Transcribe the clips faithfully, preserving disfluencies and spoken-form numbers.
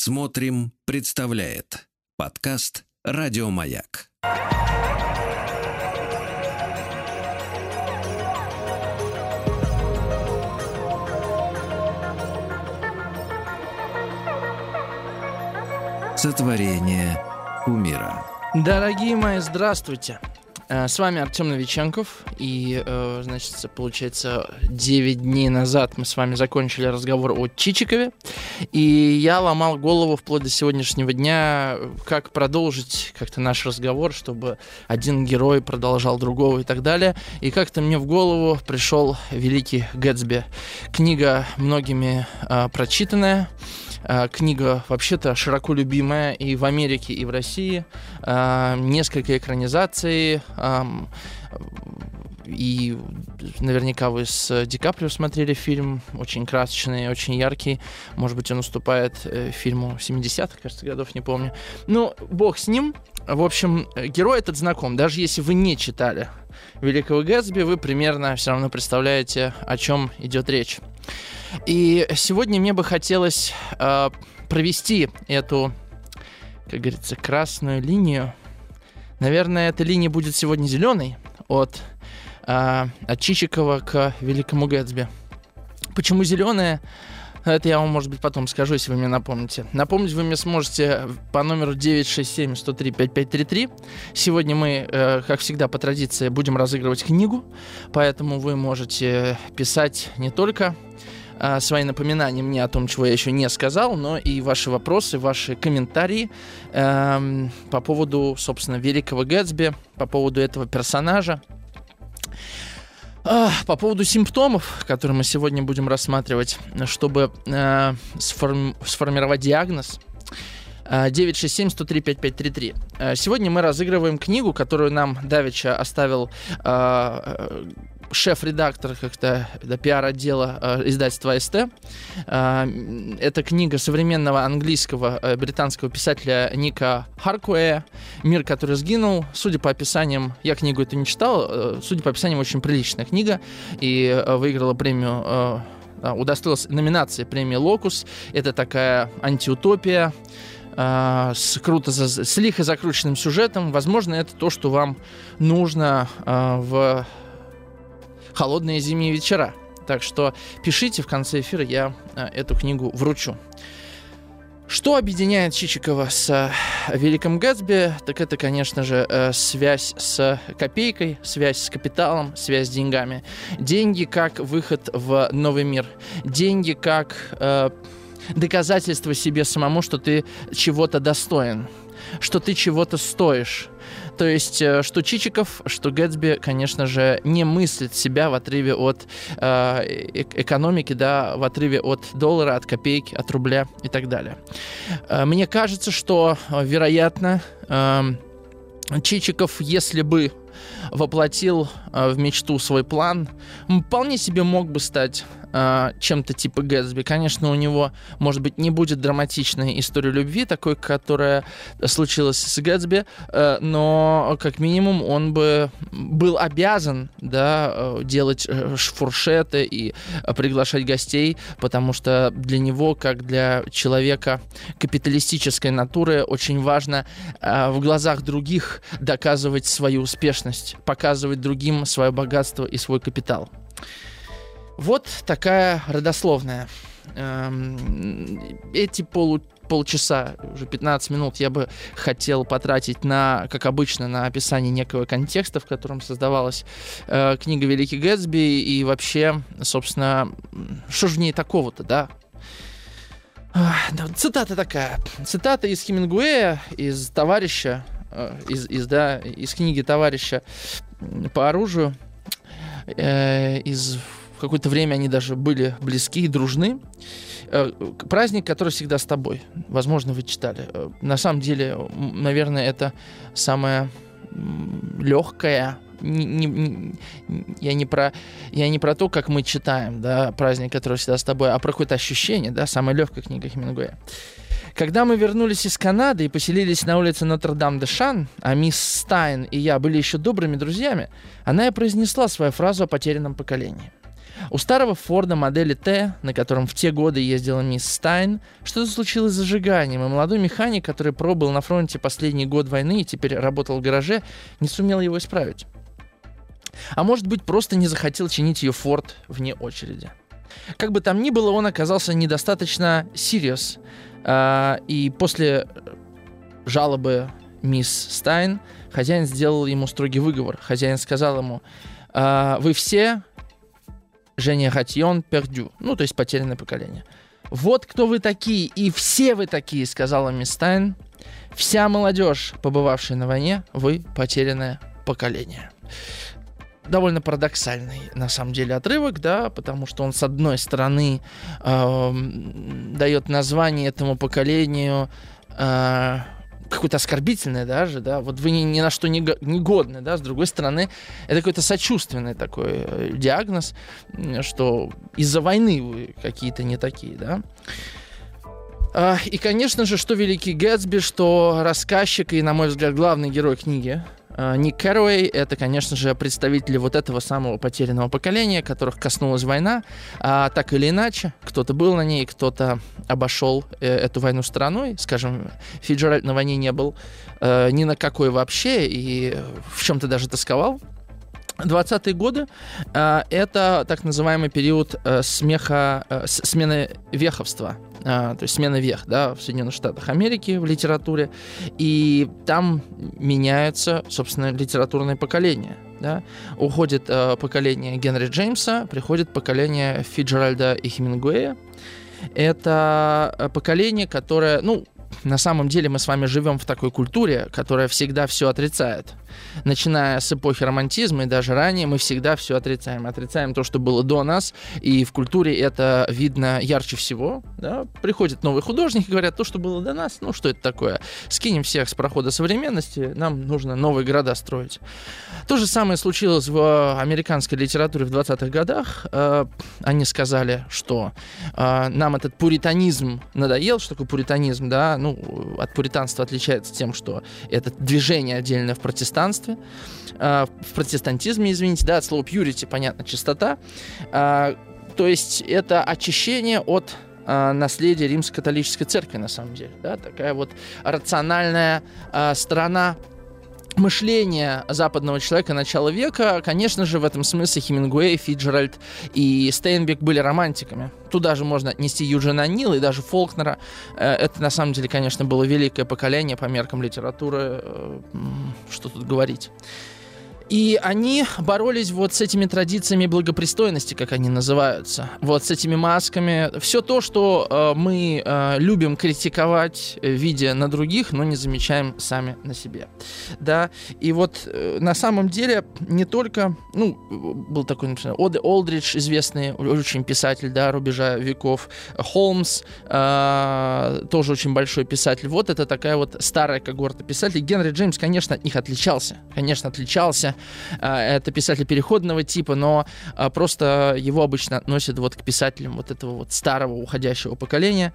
Смотрим, представляет подкаст «Радиомаяк». Сотворение кумира. Дорогие мои, здравствуйте. С вами Артем Новиченков, и, значит, получается, девять дней назад мы с вами закончили разговор о Чичикове, и я ломал голову вплоть до сегодняшнего дня, как продолжить как-то наш разговор, чтобы один герой продолжал другого и так далее, и как-то мне в голову пришел «Великий Гэтсби». Книга многими а, прочитанная. Книга вообще-то широко любимая и в Америке, и в России. Несколько экранизаций. И наверняка вы с Ди Каприо смотрели фильм. Очень красочный, очень яркий. Может быть, он уступает фильму семидесятых, кажется, годов, не помню. Ну, бог с ним. В общем, герой этот знаком. Даже если вы не читали «Великого Гэтсби», вы примерно все равно представляете, о чем идет речь. И сегодня мне бы хотелось э, провести эту, как говорится, красную линию. Наверное, эта линия будет сегодня зеленой от, э, от Чичикова к «Великому Гэтсби». Почему зеленая? Это я вам, может быть, потом скажу, если вы мне напомните. Напомнить вы мне сможете по номеру девять шесть семь сто три пятьдесят пять тридцать три. Сегодня мы, как всегда, по традиции, будем разыгрывать книгу. Поэтому вы можете писать не только свои напоминания мне о том, чего я еще не сказал, но и ваши вопросы, ваши комментарии эм, по поводу, собственно, «Великого Гэтсби», по поводу этого персонажа. По поводу симптомов, которые мы сегодня будем рассматривать, чтобы э, сформи- сформировать диагноз, э, девять шесть семь сто три пятьдесят пять тридцать три. Э, сегодня мы разыгрываем книгу, которую нам давеча оставил э, шеф-редактор как-то пиар-отдела э, издательства АСТ. Э, это книга современного английского э, британского писателя Ника Харкуэя «Мир, который сгинул». Судя по описаниям, я книгу эту не читал, э, судя по описаниям, очень приличная книга, и э, выиграла премию э, удостоилась номинации премии «Локус». Это такая антиутопия э, с, круто за, с лихо закрученным сюжетом. Возможно, это то, что вам нужно э, в холодные зимние вечера. Так что пишите, в конце эфира я эту книгу вручу. Что объединяет Чичикова с «Великим Гэтсби»? Так это, конечно же, связь с копейкой, связь с капиталом, связь с деньгами. Деньги как выход в новый мир. Деньги как э, доказательство себе самому, что ты чего-то достоин, что ты чего-то стоишь. То есть, что Чичиков, что Гэтсби, конечно же, не мыслит себя в отрыве от э, экономики, да, в отрыве от доллара, от копейки, от рубля и так далее. Мне кажется, что, вероятно, э, Чичиков, если бы воплотил э, в мечту свой план, вполне себе мог бы стать э, чем-то типа Гэтсби. Конечно, у него, может быть, не будет драматичной истории любви, такой, которая случилась с Гэтсби, э, но, как минимум, он бы был обязан, да, делать фуршеты и приглашать гостей, потому что для него, как для человека капиталистической натуры, очень важно э, в глазах других доказывать свою успешность, показывать другим свое богатство и свой капитал. Вот такая родословная. Эти полу- полчаса, уже пятнадцать минут я бы хотел потратить на, как обычно, на описание некого контекста, в котором создавалась э, книга «Великий Гэтсби», и вообще, собственно, что же в ней такого-то, да? Цитата такая. Цитата из Хемингуэя, из «Товарища», Из, из, да, из книги «Товарища по оружию». Э, из, в какое-то время они даже были близки и дружны. Э, «Праздник, который всегда с тобой». Возможно, вы читали. Э, на самом деле, наверное, это самое легкое. Не, не, не, я, не про, я не про то, как мы читаем, да, «Праздник, который всегда с тобой», а про какое-то ощущение, да, самая легкая книга Хемингуэя. Когда мы вернулись из Канады и поселились на улице Нотр-Дам-де-Шан, а мисс Стайн и я были еще добрыми друзьями, она и произнесла свою фразу о потерянном поколении. У старого Форда модели Т, на котором в те годы ездила мисс Стайн, что-то случилось с зажиганием, и молодой механик, который пробыл на фронте последний год войны и теперь работал в гараже, не сумел его исправить. А может быть, просто не захотел чинить ее Форд вне очереди. Как бы там ни было, он оказался недостаточно serious, э, и после жалобы мисс Стайн хозяин сделал ему строгий выговор. Хозяин сказал ему: э, «Вы все женератьон пердю», ну, то есть потерянное поколение. «Вот кто вы такие, и все вы такие», — сказала мисс Стайн. «Вся молодежь, побывавшая на войне, вы потерянное поколение». Довольно парадоксальный, на самом деле, отрывок, да, потому что он, с одной стороны, э, дает название этому поколению, э, какое-то оскорбительное даже, да, вот вы ни, ни на что не, не годны, да, с другой стороны, это какой-то сочувственный такой диагноз, что из-за войны вы какие-то не такие, да. Э, и, конечно же, что Великий Гэтсби, что рассказчик и, на мой взгляд, главный герой книги, Ник Каррауэй — это, конечно же, представители вот этого самого потерянного поколения, которых коснулась война, а так или иначе, кто-то был на ней, кто-то обошел э, эту войну стороной, скажем, Фицджеральд на войне не был э, ни на какой вообще и в чем-то даже тосковал. двадцатые годы э, — это так называемый период э, смеха, э, смены веховства, э, то есть смены вех, да, в Соединенных Штатах Америки в литературе, и там меняются, собственно, литературные поколения, да. Уходит э, поколение Генри Джеймса, приходит поколение Фицджеральда и Хемингуэя. Это поколение, которое, ну, на самом деле мы с вами живем в такой культуре, которая всегда все отрицает. Начиная с эпохи романтизма и даже ранее, мы всегда все отрицаем. Отрицаем то, что было до нас, и в культуре это видно ярче всего. Да? Приходят новые художники, говорят, то, что было до нас, ну что это такое? Скинем всех с прохода современности, нам нужно новые города строить. То же самое случилось в американской литературе в двадцатых годах. Они сказали, что нам этот пуританизм надоел. Что такое пуританизм, да? Ну, от пуританства отличается тем, что это движение отдельное в протестанстве, э, в протестантизме, извините, да, от слова purity, понятно, чистота. Э, то есть это очищение от э, наследия римско-католической церкви, на самом деле, да, такая вот рациональная э, сторона мышление западного человека начала века. Конечно же, в этом смысле Хемингуэй, Фицджеральд и Стейнбек были романтиками. Туда же можно отнести Юджина Нила и даже Фолкнера. Это, на самом деле, конечно, было великое поколение по меркам литературы. Что тут говорить? И они боролись вот с этими традициями благопристойности, как они называются, вот с этими масками. Все то, что э, мы э, любим критиковать, видя на других, но не замечаем сами на себе. Да? И вот э, на самом деле не только... Ну, был такой, например, Оде Олдридж, известный очень писатель, да, рубежа веков. Холмс, э, тоже очень большой писатель. Вот это такая вот старая когорта писателей. Генри Джеймс, конечно, от них отличался. Конечно, отличался. Это писатель переходного типа, но просто его обычно относят вот к писателям вот этого вот старого уходящего поколения,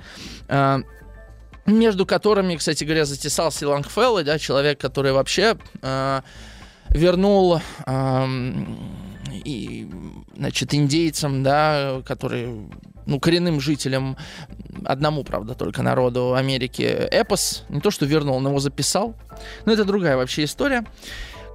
между которыми, кстати говоря, затесался и Лонгфелло, да, человек, который вообще вернул и, значит, индейцам, да, которые... ну, коренным жителям, одному, правда, только народу Америки, эпос, не то что вернул, он его записал, но это другая вообще история.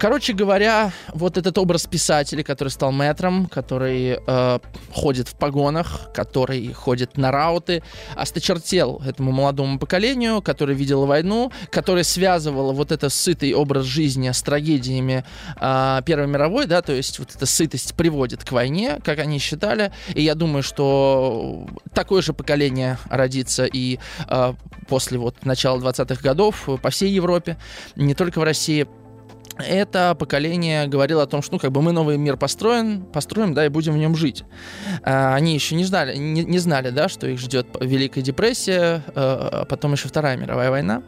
Короче говоря, вот этот образ писателя, который стал мэтром, который э, ходит в погонах, который ходит на рауты, осточертел этому молодому поколению, которое видело войну, которое связывало вот этот сытый образ жизни с трагедиями э, Первой мировой, да, то есть вот эта сытость приводит к войне, как они считали, и я думаю, что такое же поколение родится и э, после вот начала двадцатых годов по всей Европе, не только в России. Это поколение говорило о том, что, ну, как бы мы новый мир построим, построим, да, и будем в нем жить. А, они еще не знали, не, не знали, да, что их ждет Великая депрессия, а потом еще Вторая мировая война.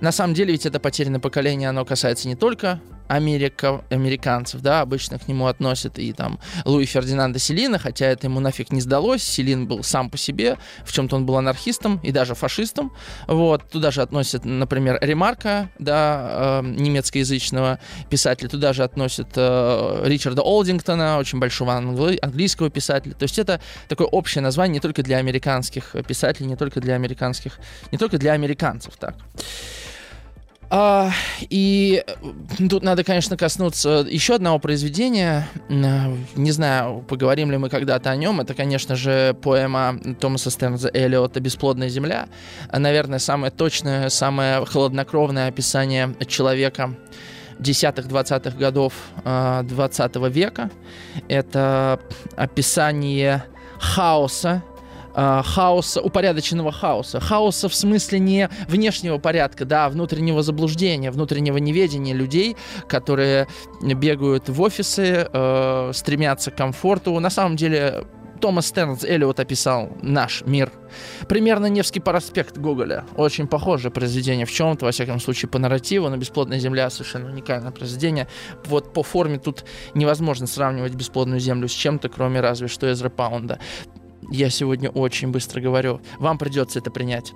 На самом деле, ведь это потерянное поколение, оно касается не только Америка, американцев, да, обычно к нему относят и там Луи Фердинанда Селина, хотя это ему нафиг не сдалось, Селин был сам по себе, в чем-то он был анархистом и даже фашистом, вот, туда же относят, например, Ремарка, да, немецкоязычного писателя, туда же относят э, Ричарда Олдингтона, очень большого англи- английского писателя, то есть это такое общее название не только для американских писателей, не только для американских, не только для американцев, так. Uh, и тут надо, конечно, коснуться еще одного произведения. Не знаю, поговорим ли мы когда-то о нем. Это, конечно же, поэма Томаса Стернза Элиота «Бесплодная земля». Наверное, самое точное, самое хладнокровное описание человека десятых-двадцатых годов двадцатого века. Это описание хаоса, хаоса, упорядоченного хаоса. Хаоса в смысле не внешнего порядка, да, а внутреннего заблуждения, внутреннего неведения людей, которые бегают в офисы, э, стремятся к комфорту. На самом деле Томас Стернз Элиот описал наш мир. Примерно Невский проспект Гоголя. Очень похожее произведение в чем-то, во всяком случае, по нарративу, но «Бесплодная земля» совершенно уникальное произведение. Вот по форме тут невозможно сравнивать «Бесплодную землю» с чем-то, кроме разве что Эзры Паунда. Я сегодня очень быстро говорю. Вам придется это принять.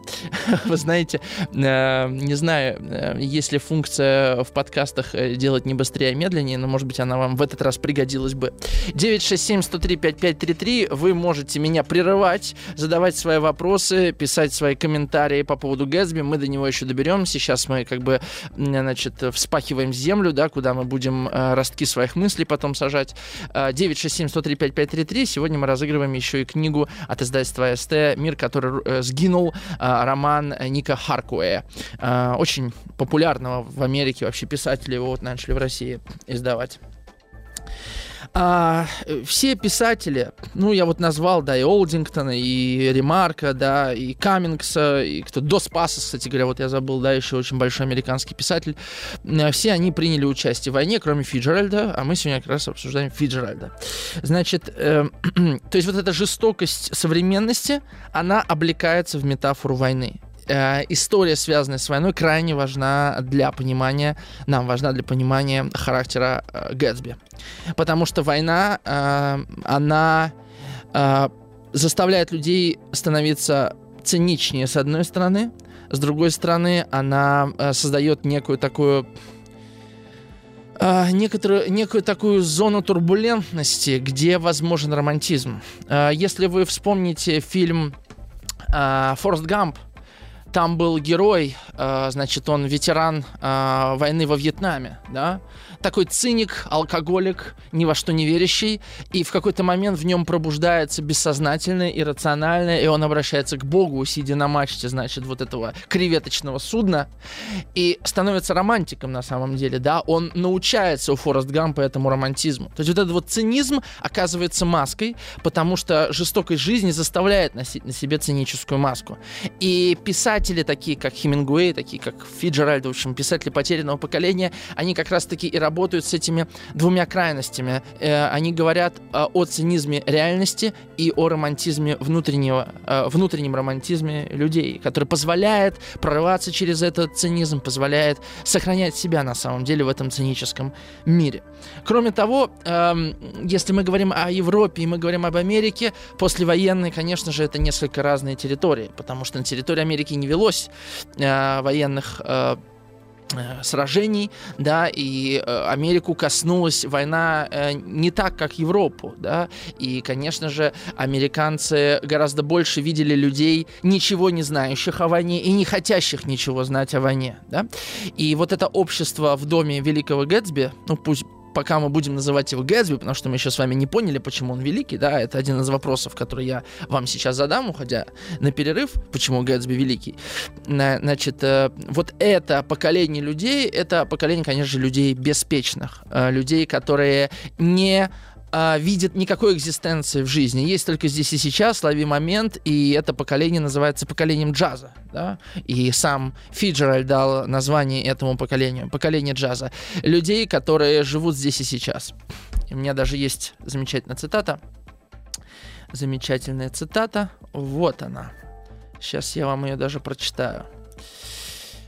Вы знаете, э, не знаю, э, есть ли функция в подкастах делать не быстрее, а медленнее, но, может быть, она вам в этот раз пригодилась бы. девять шесть семь сто три пятьдесят пять тридцать три. Вы можете меня прерывать, задавать свои вопросы, писать свои комментарии по поводу Гэтсби. Мы до него еще доберемся. Сейчас мы как бы, значит, вспахиваем землю, да, куда мы будем э, ростки своих мыслей потом сажать. Э, девять шесть семь сто три пятьдесят пять тридцать три. Сегодня мы разыгрываем еще и книгу от издательства АСТ «Мир, который э, сгинул», э, роман Ника Харкуэя, э, очень популярного в Америке вообще писателя, его вот начали в России издавать. А, все писатели, ну, я вот назвал, да, и Олдингтона, и Ремарка, да, и Каммингса, и кто Дос Пасос, кстати говоря, вот я забыл, да, еще очень большой американский писатель. Все они приняли участие в войне, кроме Фицджеральда, а мы сегодня как раз обсуждаем Фицджеральда. Значит, э, то есть вот эта жестокость современности, она облекается в метафору войны. История, связанная с войной, крайне важна для понимания, нам важна для понимания характера э, Гэтсби. Потому что война, э, она э, заставляет людей становиться циничнее, с одной стороны. С другой стороны, она э, создает некую такую... Некоторую, некую такую зону турбулентности, где возможен романтизм. Э, если вы вспомните фильм э, «Форст Гамп», там был герой, значит, он ветеран войны во Вьетнаме, да? Такой циник, алкоголик, ни во что не верящий, и в какой-то момент в нем пробуждается бессознательное, иррациональное, и он обращается к Богу, сидя на мачте, значит, вот этого креветочного судна, и становится романтиком на самом деле, да, он научается у Форрест Гампа этому романтизму. То есть вот этот вот цинизм оказывается маской, потому что жестокость жизни заставляет носить на себе циническую маску. И писатели, такие как Хемингуэй, такие как Фицджеральд, в общем, писатели потерянного поколения, они как раз-таки и работают с этими двумя крайностями. Э, они говорят э, о цинизме реальности и о романтизме внутреннего, э, внутреннем романтизме людей, который позволяет прорваться через этот цинизм, позволяет сохранять себя на самом деле в этом циническом мире. Кроме того, э, если мы говорим о Европе и мы говорим об Америке, послевоенной, конечно же, это несколько разные территории, потому что на территории Америки не велось э, военных э, сражений, да, и э, Америку коснулась война э, не так, как Европу, да, и, конечно же, американцы гораздо больше видели людей, ничего не знающих о войне и не хотящих ничего знать о войне, да, и вот это общество в доме Великого Гэтсби, ну, пусть пока мы будем называть его Гэтсби, потому что мы еще с вами не поняли, почему он великий, да, это один из вопросов, который я вам сейчас задам, уходя на перерыв, почему Гэтсби великий. Значит, вот это поколение людей, это поколение, конечно же, людей беспечных, людей, которые не видят никакой экзистенции в жизни. Есть только здесь и сейчас, лови момент, и это поколение называется поколением джаза. Да? И сам Фицджеральд дал название этому поколению, поколение джаза. Людей, которые живут здесь и сейчас. И у меня даже есть замечательная цитата. Замечательная цитата. Вот она. Сейчас я вам ее даже прочитаю.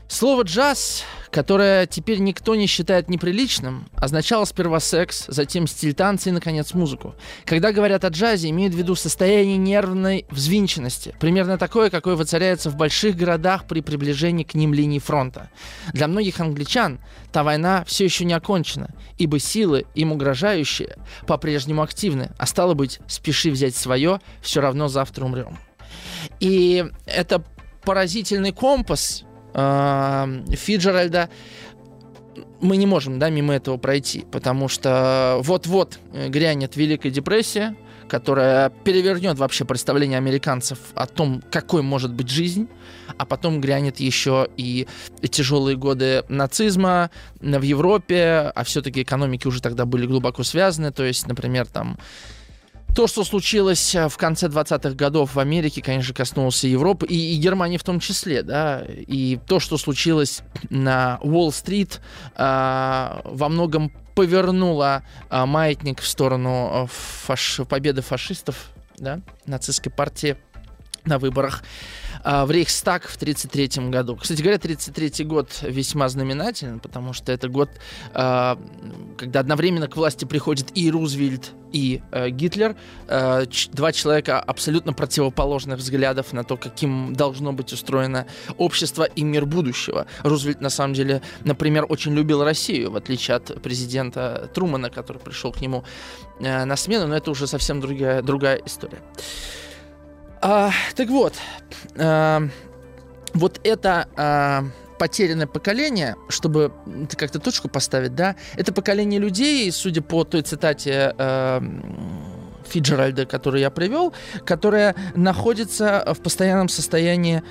Слово «джаз», которое теперь никто не считает неприличным, означало сперва секс, затем стиль танца и, наконец, музыку. Когда говорят о джазе, имеют в виду состояние нервной взвинченности, примерно такое, какое воцаряется в больших городах при приближении к ним линии фронта. Для многих англичан та война все еще не окончена, ибо силы, им угрожающие, по-прежнему активны, а стало быть, спеши взять свое, все равно завтра умрем. И это поразительный компас Фицджеральда. Мы не можем, да, мимо этого пройти, потому что вот-вот грянет Великая депрессия, которая перевернет вообще представление американцев о том, какой может быть жизнь, а потом грянет еще и тяжелые годы нацизма в Европе, а все-таки экономики уже тогда были глубоко связаны, то есть, например, там... То, что случилось в конце двадцатых годов в Америке, конечно, коснулось и Европы, и, и Германии в том числе, да, и то, что случилось на Уолл-стрит, э, во многом повернуло э, маятник в сторону фаш... победы фашистов, да, нацистской партии на выборах э, в Рейхстаг в тридцать третьем году. Кстати говоря, тридцать третий год весьма знаменателен, потому что это год, э, когда одновременно к власти приходит и Рузвельт, и э, Гитлер, э, ч- два человека абсолютно противоположных взглядов на то, каким должно быть устроено общество и мир будущего. Рузвельт, на самом деле, например, очень любил Россию, в отличие от президента Трумэна, который пришел к нему э, на смену, но это уже совсем другая, другая история. А, так вот, а, вот это... А, потерянное поколение, чтобы как-то точку поставить, да, это поколение людей, судя по той цитате э, Фицджеральда, которую я привел, которое находится в постоянном состоянии,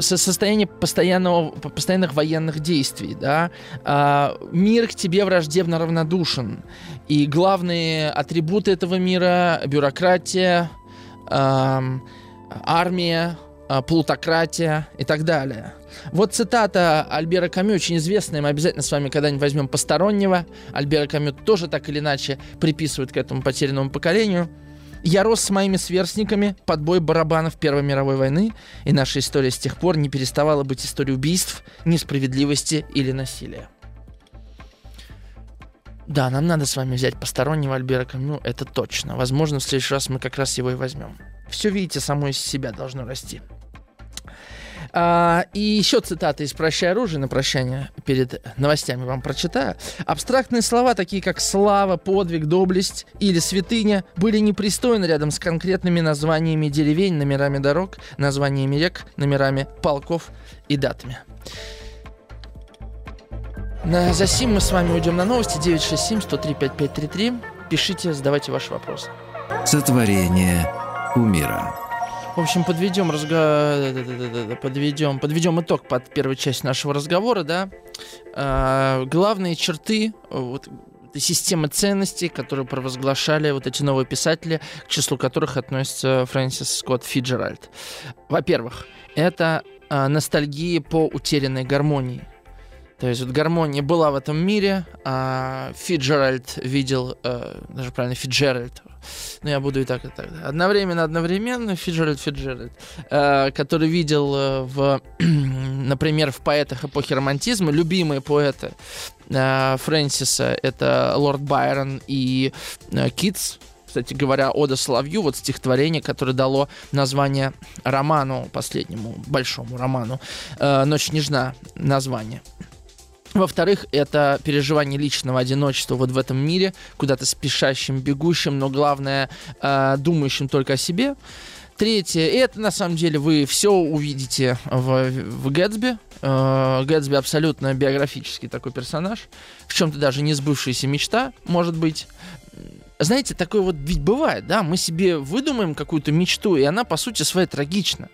состоянии постоянного, постоянных военных действий, да. Э, мир к тебе враждебно равнодушен. И главные атрибуты этого мира — бюрократия, э, армия, плутократия и так далее. Вот цитата Альбера Камю, очень известная, мы обязательно с вами когда-нибудь возьмем «Постороннего». Альбера Камю тоже так или иначе приписывают к этому потерянному поколению. «Я рос с моими сверстниками под бой барабанов Первой мировой войны, и наша история с тех пор не переставала быть историей убийств, несправедливости или насилия». Да, нам надо с вами взять «Постороннего» Альбера Камю, это точно. Возможно, в следующий раз мы как раз его и возьмем. Все, видите, само из себя должно расти. А, и еще цитаты из «Прощай оружие» на прощание перед новостями вам прочитаю. Абстрактные слова, такие как «слава», «подвиг», «доблесть» или «святыня», были непристойны рядом с конкретными названиями деревень, номерами дорог, названиями рек, номерами полков и датами. На, за сим мы с вами уйдем на новости. Девять шесть семь сто три пять пять три три. Пишите, задавайте ваши вопросы. Сотворение Умира. В общем, подведем, разго... подведем, подведем итог под первой частью нашего разговора, да. А, главные черты вот, системы ценностей, которые провозглашали вот эти новые писатели, к числу которых относится Фрэнсис Скотт Фицджеральд. Во-первых, это а, ностальгия по утерянной гармонии. То есть вот гармония была в этом мире, а Фицджеральд видел, э, даже правильно, Фицджеральд, но я буду и так, и так. Одновременно, одновременно, Фицджеральд, Фицджеральд, э, который видел, в, например, в поэтах эпохи романтизма, любимые поэты э, Фрэнсиса, это Лорд Байрон и э, Китс. Кстати говоря, «Ода соловью», вот стихотворение, которое дало название роману, последнему большому роману, э, «Ночь нежна», название. Во-вторых, это переживание личного одиночества вот в этом мире, куда-то спешащим, бегущим, но главное, э, думающим только о себе. Третье, это на самом деле вы все увидите в, в Гэтсби. Э, Гэтсби абсолютно биографический такой персонаж, в чем-то даже не сбывшаяся мечта, может быть. Знаете, такое вот ведь бывает, да, мы себе выдумаем какую-то мечту, и она по сути своей трагична.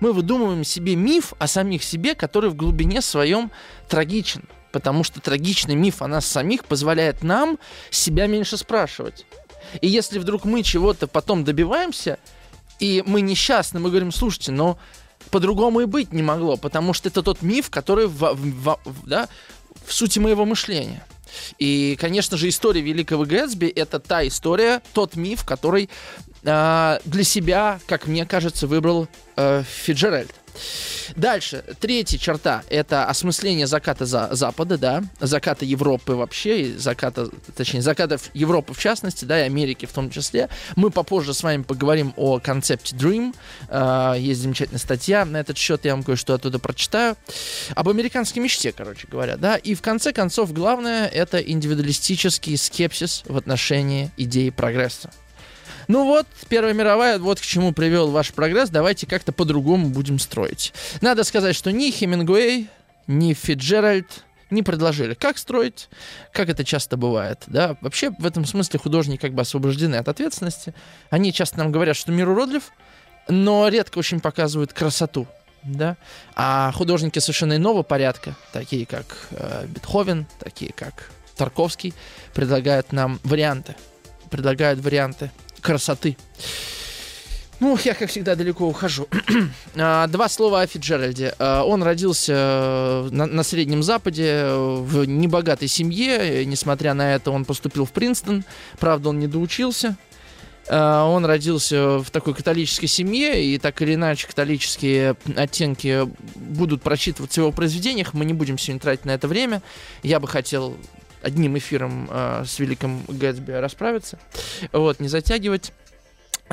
Мы выдумываем себе миф о самих себе, который в глубине своем трагичен. Потому что трагичный миф о нас самих позволяет нам себя меньше спрашивать. И если вдруг мы чего-то потом добиваемся, и мы несчастны, мы говорим, слушайте, но по-другому и быть не могло, потому что это тот миф, который в, в, в, да, в сути моего мышления. И, конечно же, история Великого Гэтсби — это та история, тот миф, который... для себя, как мне кажется, выбрал э, Фицджеральд. Дальше. Третья черта — это осмысление заката за Запада, да, заката Европы вообще, и заката, точнее, заката Европы в частности, да, и Америки в том числе. Мы попозже с вами поговорим о концепте Dream. Uh, есть замечательная статья на этот счет, я вам кое-что оттуда прочитаю. Об американской мечте, короче говоря, да. И в конце концов, главное, это индивидуалистический скепсис в отношении идеи прогресса. Ну вот, Первая мировая, вот к чему привел ваш прогресс, давайте как-то по-другому будем строить. Надо сказать, что ни Хемингуэй, ни Фицджеральд не предложили, как строить, как это часто бывает, да. Вообще, в этом смысле художники как бы освобождены от ответственности. Они часто нам говорят, что мир уродлив, но редко очень показывают красоту, да. А художники совершенно иного порядка, такие как э, Бетховен, такие как Тарковский, предлагают нам варианты, предлагают варианты красоты. Ну, я, как всегда, далеко ухожу. Два слова о Фицджеральде. Он родился на, на Среднем Западе в небогатой семье. Несмотря на это, он поступил в Принстон. Правда, он не доучился. Он родился в такой католической семье, и так или иначе католические оттенки будут прочитываться в его произведениях. Мы не будем сегодня тратить на это время. Я бы хотел... одним эфиром э, с Великим Гэтсби расправиться, вот, не затягивать.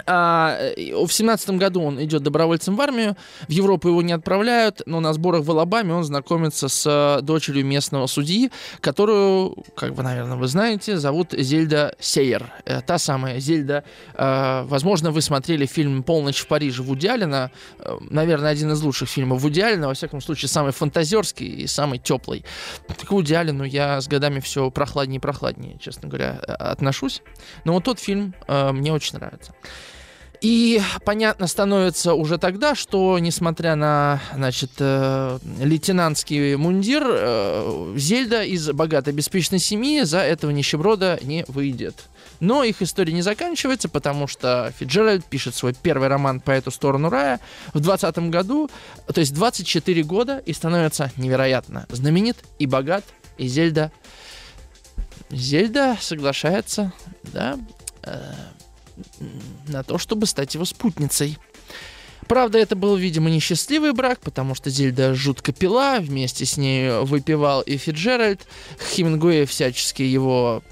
А, в семнадцатом году он идет добровольцем в армию, в Европу его не отправляют, но на сборах в Алабаме он знакомится с дочерью местного судьи, которую, как вы, наверное, вы знаете, зовут Зельда Сейер. Э, та самая Зельда. Э, возможно, вы смотрели фильм «Полночь в Париже» Вуди Аллена. Э, наверное, один из лучших фильмов Вуди Аллена, во всяком случае, самый фантазерский и самый теплый. К Вуди Аллену я с годами все прохладнее и прохладнее, честно говоря, отношусь. Но вот тот фильм э, мне очень нравится. И понятно становится уже тогда, что, несмотря на, значит, э, лейтенантский мундир, э, Зельда из богатой обеспеченной семьи за этого нищеброда не выйдет. Но их история не заканчивается, потому что Фицджеральд пишет свой первый роман «По эту сторону рая» в двадцатом году, то есть двадцать четыре года, и становится невероятно знаменит и богат, и Зельда... Зельда соглашается, да... Э, на то, чтобы стать его спутницей. Правда, это был, видимо, несчастливый брак, потому что Зельда жутко пила, вместе с ней выпивал и Фицджеральд. Хемингуэй всячески его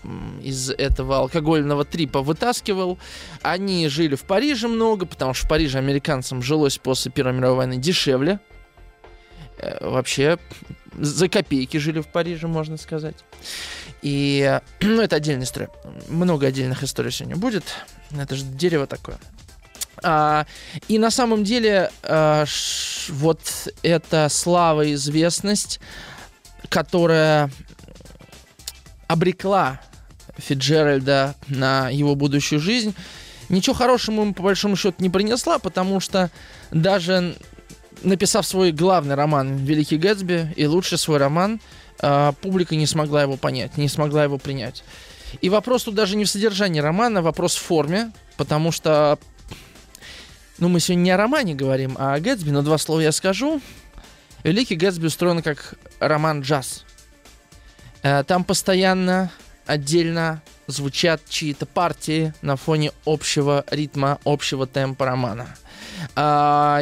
из этого алкогольного трипа вытаскивал. Они жили в Париже много, потому что в Париже американцам жилось после Первой мировой войны дешевле. Вообще, за копейки жили в Париже, можно сказать. И, ну, это отдельная история. Много отдельных историй сегодня будет. Это же дерево такое. А, и на самом деле, а, ш, вот эта слава и известность, которая обрекла Фицджеральда на его будущую жизнь, ничего хорошего ему, по большому счету, не принесла, потому что даже... написав свой главный роман «Великий Гэтсби» и лучше свой роман, э, публика не смогла его понять, не смогла его принять. И вопрос тут даже не в содержании романа, вопрос в форме, потому что, ну, мы сегодня не о романе говорим, а о Гэтсби, но два слова я скажу. «Великий Гэтсби» устроен как роман-джаз. Э, там постоянно отдельно звучат чьи-то партии на фоне общего ритма, общего темпа романа.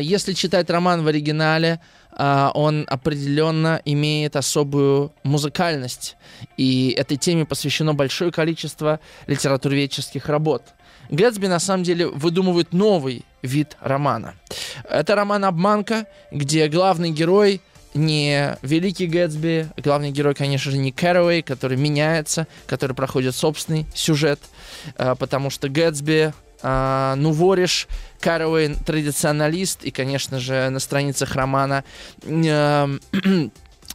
Если читать роман в оригинале, он определенно имеет особую музыкальность. И этой теме посвящено большое количество литературоведческих работ. Гэтсби, на самом деле, выдумывает новый вид романа. Это роман-обманка, где главный герой не Великий Гэтсби, главный герой, конечно же, не Каррауэй, который меняется, который проходит собственный сюжет, потому что Гэтсби... Uh, ну, вориш, Каррауэй традиционалист, и, конечно же, на страницах романа uh,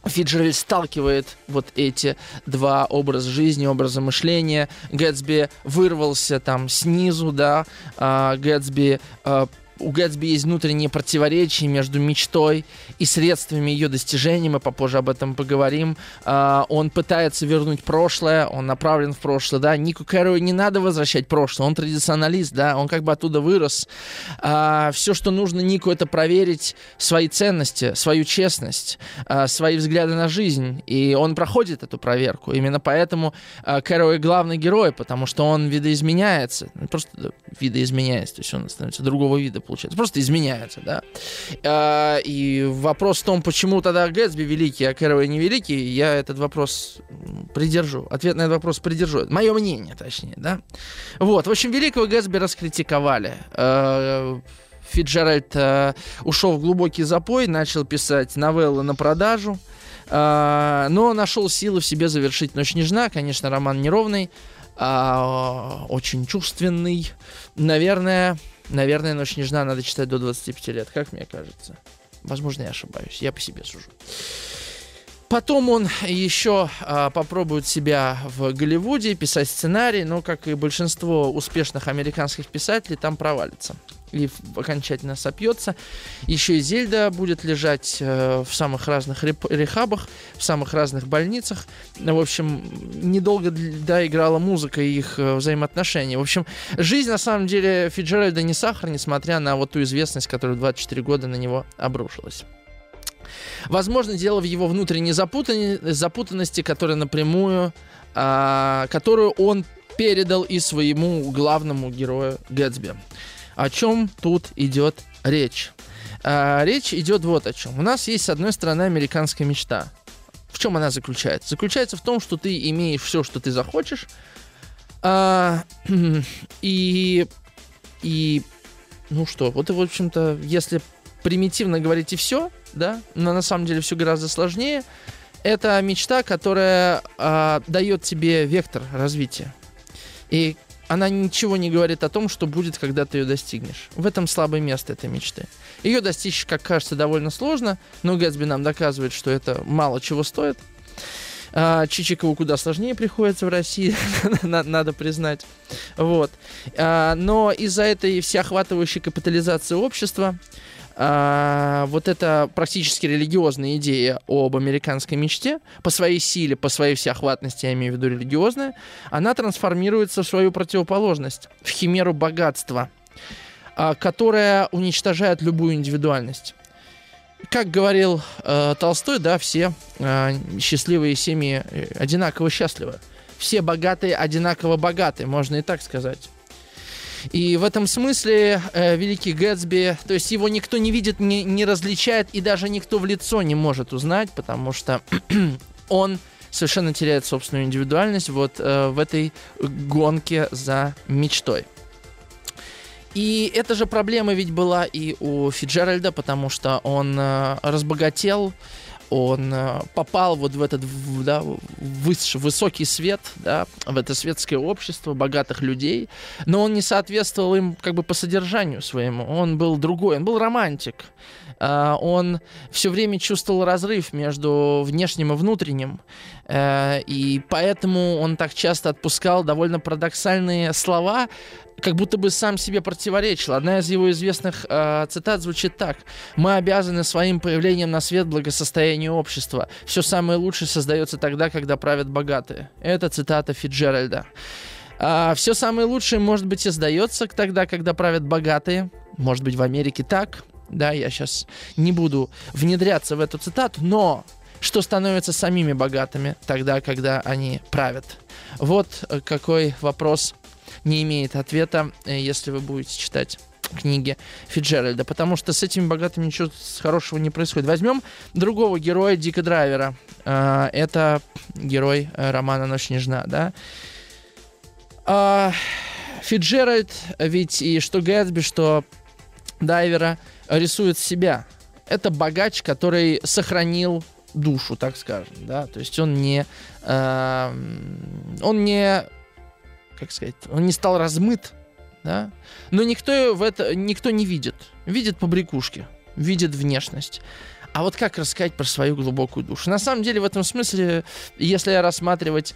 Фицджеральд сталкивает вот эти два образа жизни, образа мышления. Гэтсби вырвался там снизу, да, uh, Гэтсби... Uh, у Гэтсби есть внутренние противоречия между мечтой и средствами ее достижения. Мы попозже об этом поговорим. Uh, он пытается вернуть прошлое, он направлен в прошлое, да. Нику Каррауэю не надо возвращать прошлое, он традиционалист, да, он как бы оттуда вырос. Uh, все, что нужно Нику, это проверить свои ценности, свою честность, uh, свои взгляды на жизнь. И он проходит эту проверку. Именно поэтому uh, Каррауэй главный герой, потому что он видоизменяется. Просто видоизменяется, то есть он становится другого вида получается. Просто изменяются, да. А, и вопрос в том, почему тогда Гэтсби великий, а Кэррауэй невеликий, я этот вопрос придержу. Ответ на этот вопрос придержу. Мое мнение, точнее, да. Вот, в общем, великого Гэтсби раскритиковали. А, Фицджеральд а, ушел в глубокий запой, начал писать новеллы на продажу, а, но нашел силы в себе завершить «Ночь нежна». Конечно, роман неровный, а, очень чувственный. Наверное, наверное, «Ночь нежна» надо читать до двадцати пяти лет, как мне кажется. Возможно, я ошибаюсь, я по себе сужу. Потом он еще а, попробует себя в Голливуде, писать сценарий, но, как и большинство успешных американских писателей, там провалится. И окончательно сопьется. Еще и Зельда будет лежать э, в самых разных реп- рехабах, в самых разных больницах. В общем, недолго да, играла музыка и их э, взаимоотношения. В общем, жизнь, на самом деле, Фицджеральда не сахар, несмотря на вот ту известность, которая в двадцать четыре года на него обрушилась. Возможно, дело в его внутренней запутан... запутанности, которая напрямую, э, которую он передал и своему главному герою Гэтсби. О чем тут идет речь? А, речь идет вот о чем. У нас есть, с одной стороны, американская мечта. В чем она заключается? Заключается в том, что ты имеешь все, что ты захочешь, а, и, и... Ну что, вот и, в общем-то, если примитивно говорить и все, да, но на самом деле все гораздо сложнее, это мечта, которая а, дает тебе вектор развития. И она ничего не говорит о том, что будет, когда ты ее достигнешь. В этом слабое место этой мечты. Ее достичь, как кажется, довольно сложно, но Гэтсби нам доказывает, что это мало чего стоит. Чичикову куда сложнее приходится в России, надо признать. Вот. Но из-за этой всеохватывающей капитализации общества вот эта практически религиозная идея об американской мечте, по своей силе, по своей всеохватности, я имею в виду религиозная, она трансформируется в свою противоположность, в химеру богатства, которая уничтожает любую индивидуальность. Как говорил э, Толстой, да, все э, счастливые семьи одинаково счастливы. Все богатые одинаково богаты, можно и так сказать. И в этом смысле э, великий Гэтсби, то есть его никто не видит, не, не различает, и даже никто в лицо не может узнать, потому что он совершенно теряет собственную индивидуальность вот э, в этой гонке за мечтой. И эта же проблема ведь была и у Фицджеральда, потому что он э, разбогател, он э, попал вот в этот в, да, выс- высокий свет, да, в это светское общество богатых людей, но он не соответствовал им как бы по содержанию своему, он был другой, он был романтик, э, он все время чувствовал разрыв между внешним и внутренним, э, и поэтому он так часто отпускал довольно парадоксальные слова, как будто бы сам себе противоречил. Одна из его известных э, цитат звучит так: «Мы обязаны своим появлением на свет благосостоянию общества. Все самое лучшее создается тогда, когда правят богатые». Это цитата Фицджеральда. А, «Все самое лучшее, может быть, и сдается тогда, когда правят богатые». Может быть, в Америке так. Да, я сейчас не буду внедряться в эту цитату, но... что становятся самими богатыми тогда, когда они правят. Вот какой вопрос не имеет ответа, если вы будете читать книги Фицджеральда, потому что с этими богатыми ничего хорошего не происходит. Возьмем другого героя, Дика Драйвера. Это герой романа «Ночь нежна», да? Фицджеральд, ведь и что Гэтсби, что Драйвера, рисует себя. Это богач, который сохранил душу, так скажем, да, то есть он не, э, он не, как сказать, он не стал размыт, да, но никто в это, никто не видит, видит побрякушки, видит внешность, а вот как рассказать про свою глубокую душу? На самом деле в этом смысле, если рассматривать,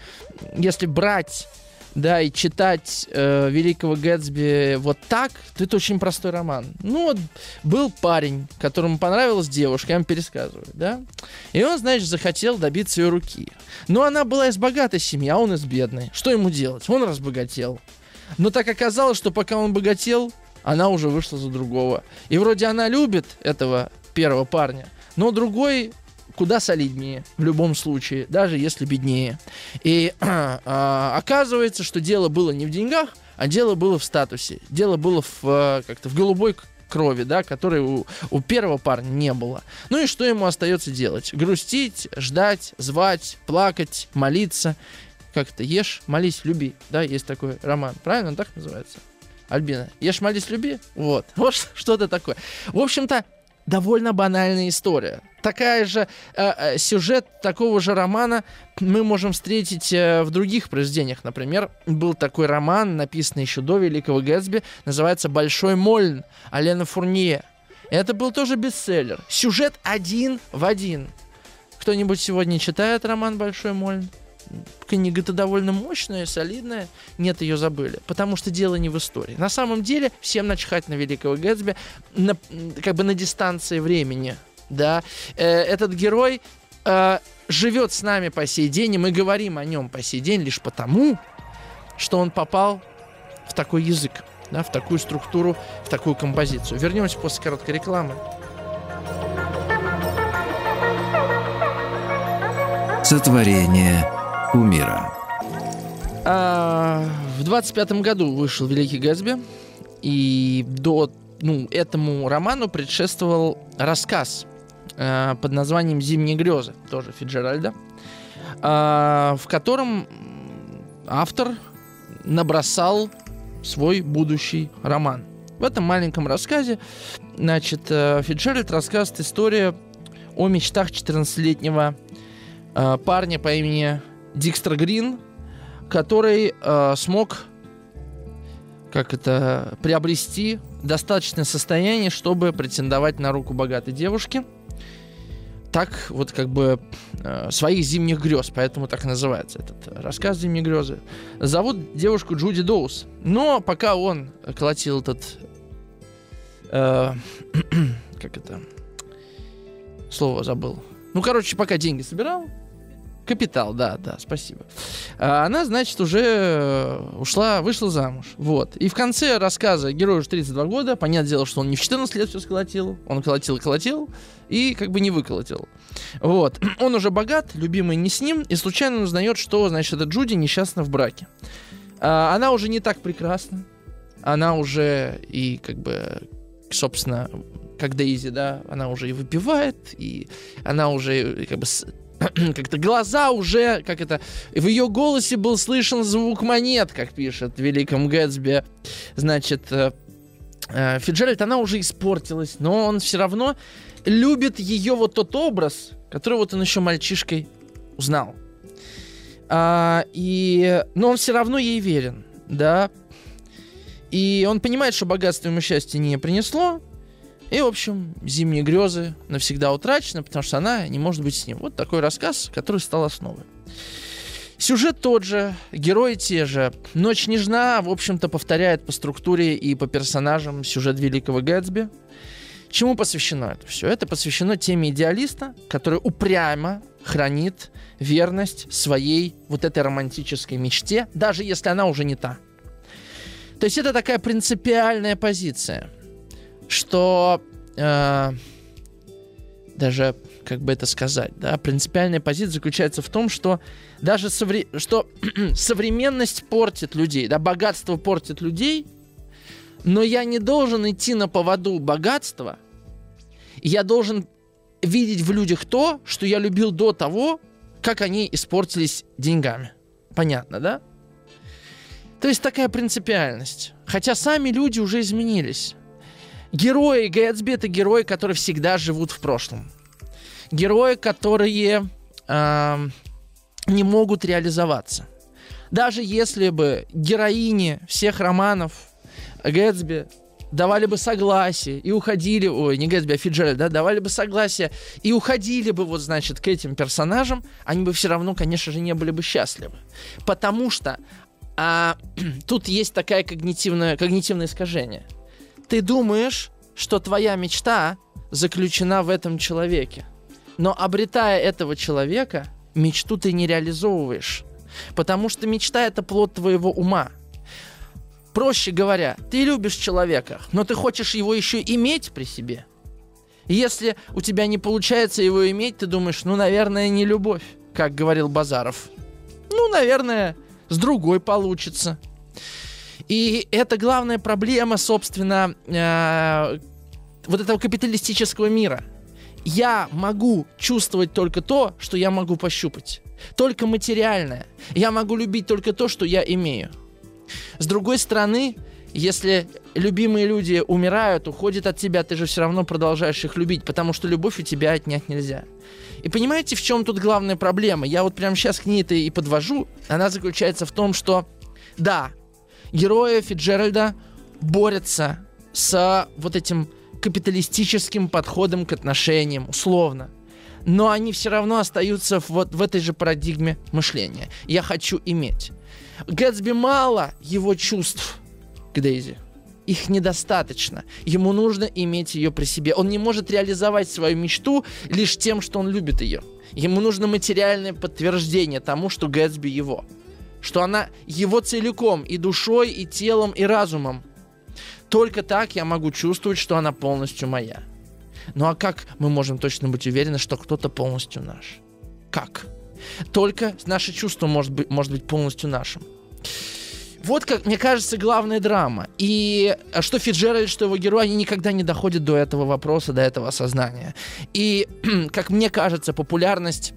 если брать, да, и читать э, «Великого Гэтсби» вот так, то это очень простой роман. Ну, вот был парень, которому понравилась девушка, я вам пересказываю, да? И он, значит, захотел добиться ее руки. Но она была из богатой семьи, а он из бедной. Что ему делать? Он разбогател. Но так оказалось, что пока он богател, она уже вышла за другого. И вроде она любит этого первого парня, но другой... куда солиднее в любом случае, даже если беднее. И э, оказывается, что дело было не в деньгах, а дело было в статусе. Дело было в, э, как-то в голубой крови, да, которой у, у первого парня не было. Ну и что ему остается делать? Грустить, ждать, звать, плакать, молиться. Как-то ешь, молись, люби. Да, есть такой роман. Правильно он так называется? Альбина. Ешь, молись, люби? Вот. Вот что-то такое. В общем-то, довольно банальная история. Такая же э, сюжет такого же романа мы можем встретить э, в других произведениях. Например, был такой роман, написанный еще до Великого Гэтсби, называется «Большой Мольн» Алена Фурнье. Это был тоже бестселлер. Сюжет один в один. Кто-нибудь сегодня читает роман «Большой Мольн»? Книга-то довольно мощная, солидная. Нет, ее забыли, потому что дело не в истории. На самом деле, всем начхать на Великого Гэтсби, на, как бы на дистанции времени, да. Э, этот герой э, живет с нами по сей день, и мы говорим о нем по сей день лишь потому, что он попал в такой язык, да, в такую структуру, в такую композицию. Вернемся после короткой рекламы. Сотворение кумира. А, в двадцать пятом году вышел «Великий Гэтсби», и до, ну, этому роману предшествовал рассказ а, под названием «Зимние грезы», тоже Фицджеральда, а, в котором автор набросал свой будущий роман. В этом маленьком рассказе, значит, Фицджеральд рассказывает историю о мечтах четырнадцатилетнего а, парня по имени Дикстер Грин, который э, смог, как это, приобрести достаточное состояние, чтобы претендовать на руку богатой девушки. Так вот, как бы, э, своих зимних грез, поэтому так и называется этот рассказ «Зимние грезы». Зовут девушку Джуди Доус. Но пока он колотил этот... Э, как это... Слово забыл. Ну, короче, пока деньги собирал, капитал, да, да, спасибо. А она, значит, уже ушла, вышла замуж. Вот. И в конце рассказа герою уже тридцать два года. Понятное дело, что он не в четырнадцать лет все сколотил. Он колотил, колотил и как бы не выколотил. Вот. Он уже богат, любимый не с ним. И случайно он узнает, что, значит, эта Джуди несчастна в браке. А она уже не так прекрасна. Она уже и, как бы, собственно, как Дейзи, да, она уже и выпивает, и она уже, как бы... Как-то глаза уже, как это, в ее голосе был слышен звук монет, как пишет в «Великом Гэтсби». Значит, Фицджеральд, она уже испортилась, но он все равно любит ее вот тот образ, который вот он еще мальчишкой узнал. А, и, но он все равно ей верен, да. И он понимает, что богатство ему счастья не принесло. И, в общем, «Зимние грезы» навсегда утрачены, потому что она не может быть с ним. Вот такой рассказ, который стал основой. Сюжет тот же, герои те же. «Ночь нежна», в общем-то, повторяет по структуре и по персонажам сюжет «Великого Гэтсби». Чему посвящено это все? Это посвящено теме идеалиста, который упрямо хранит верность своей вот этой романтической мечте, даже если она уже не та. То есть это такая принципиальная позиция, что э, даже, как бы это сказать, да, принципиальная позиция заключается в том, что даже совре- что, современность портит людей, да, богатство портит людей, но я не должен идти на поводу богатства, я должен видеть в людях то, что я любил до того, как они испортились деньгами. Понятно, да? То есть такая принципиальность. Хотя сами люди уже изменились. Герои Гэтсби — это герои, которые всегда живут в прошлом. Герои, которые э, не могут реализоваться. Даже если бы героини всех романов Гэтсби давали бы согласие и уходили... Ой, не Гэтсби, а Фицджеральд, да? Давали бы согласие и уходили бы, вот, значит, к этим персонажам, они бы все равно, конечно же, не были бы счастливы. Потому что э, тут есть такое когнитивное, когнитивное искажение. Ты думаешь, что твоя мечта заключена в этом человеке. Но, обретая этого человека, мечту ты не реализовываешь. Потому что мечта — это плод твоего ума. Проще говоря, ты любишь человека, но ты хочешь его еще иметь при себе. Если у тебя не получается его иметь, ты думаешь, ну, наверное, не любовь, как говорил Базаров. Ну, наверное, с другой получится. И это главная проблема, собственно, вот этого капиталистического мира. Я могу чувствовать только то, что я могу пощупать. Только материальное. Я могу любить только то, что я имею. С другой стороны, если любимые люди умирают, уходят от тебя, ты же все равно продолжаешь их любить, потому что любовь у тебя отнять нельзя. И понимаете, в чем тут главная проблема? Я вот прямо сейчас к ней-то и подвожу. Она заключается в том, что да, герои Фицджеральда борются с вот этим капиталистическим подходом к отношениям, условно. Но они все равно остаются вот в этой же парадигме мышления. Я хочу иметь. Гэтсби мало его чувств к Дейзи. Их недостаточно. Ему нужно иметь ее при себе. Он не может реализовать свою мечту лишь тем, что он любит ее. Ему нужно материальное подтверждение тому, что Гэтсби его. Что она его целиком, и душой, и телом, и разумом. Только так я могу чувствовать, что она полностью моя. Ну а как мы можем точно быть уверены, что кто-то полностью наш? Как? Только наше чувство может быть, может быть полностью нашим. Вот, как мне кажется, главная драма. И что Фицджеральд, что его герой, они никогда не доходят до этого вопроса, до этого осознания. И, как мне кажется, популярность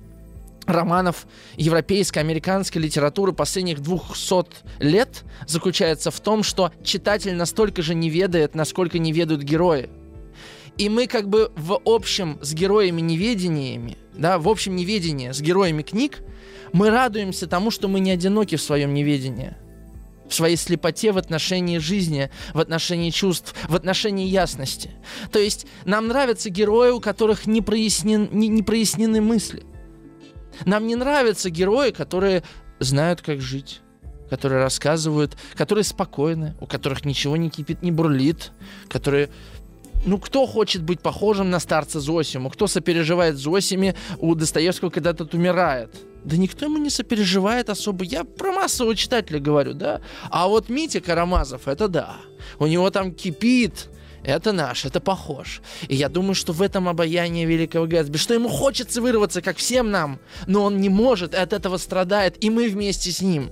романов европейской, американской литературы последних двухсот лет заключается в том, что читатель настолько же не ведает, насколько не ведают герои. И мы как бы в общем с героями неведениями, да, в общем неведении с героями книг, мы радуемся тому, что мы не одиноки в своем неведении. В своей слепоте в отношении жизни, в отношении чувств, в отношении ясности. То есть нам нравятся герои, у которых не, прояснен, не, не прояснены мысли. Нам не нравятся герои, которые знают, как жить, которые рассказывают, которые спокойны, у которых ничего не кипит, не бурлит, которые... Ну, кто хочет быть похожим на старца Зосиму? Кто сопереживает Зосиме у Достоевского, когда тот умирает? Да никто ему не сопереживает особо. Я про массового читателя говорю, да? А вот Митя Карамазов, это да. У него там кипит. Это наш, это похож. И я думаю, что в этом обаяние Великого Гэтсби. Что ему хочется вырваться, как всем нам, но он не может, и от этого страдает. И мы вместе с ним.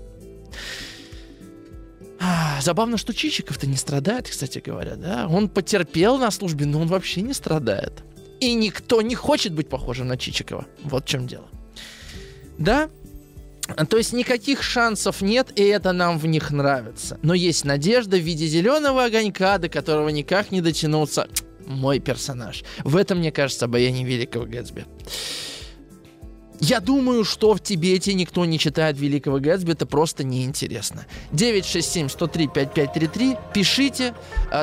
Забавно, что Чичиков-то не страдает, кстати говоря, да? Он потерпел на службе, но он вообще не страдает. И никто не хочет быть похожим на Чичикова. Вот в чем дело. Да? То есть никаких шансов нет, и это нам в них нравится. Но есть надежда в виде зеленого огонька, до которого никак не дотянуться мой персонаж. В этом, мне кажется, обаяние Великого Гэтсби. Я думаю, что в Тибете никто не читает Великого Гэтсби, это просто неинтересно. девять шесть семь сто три пятьдесят пять тридцать три. Пишите,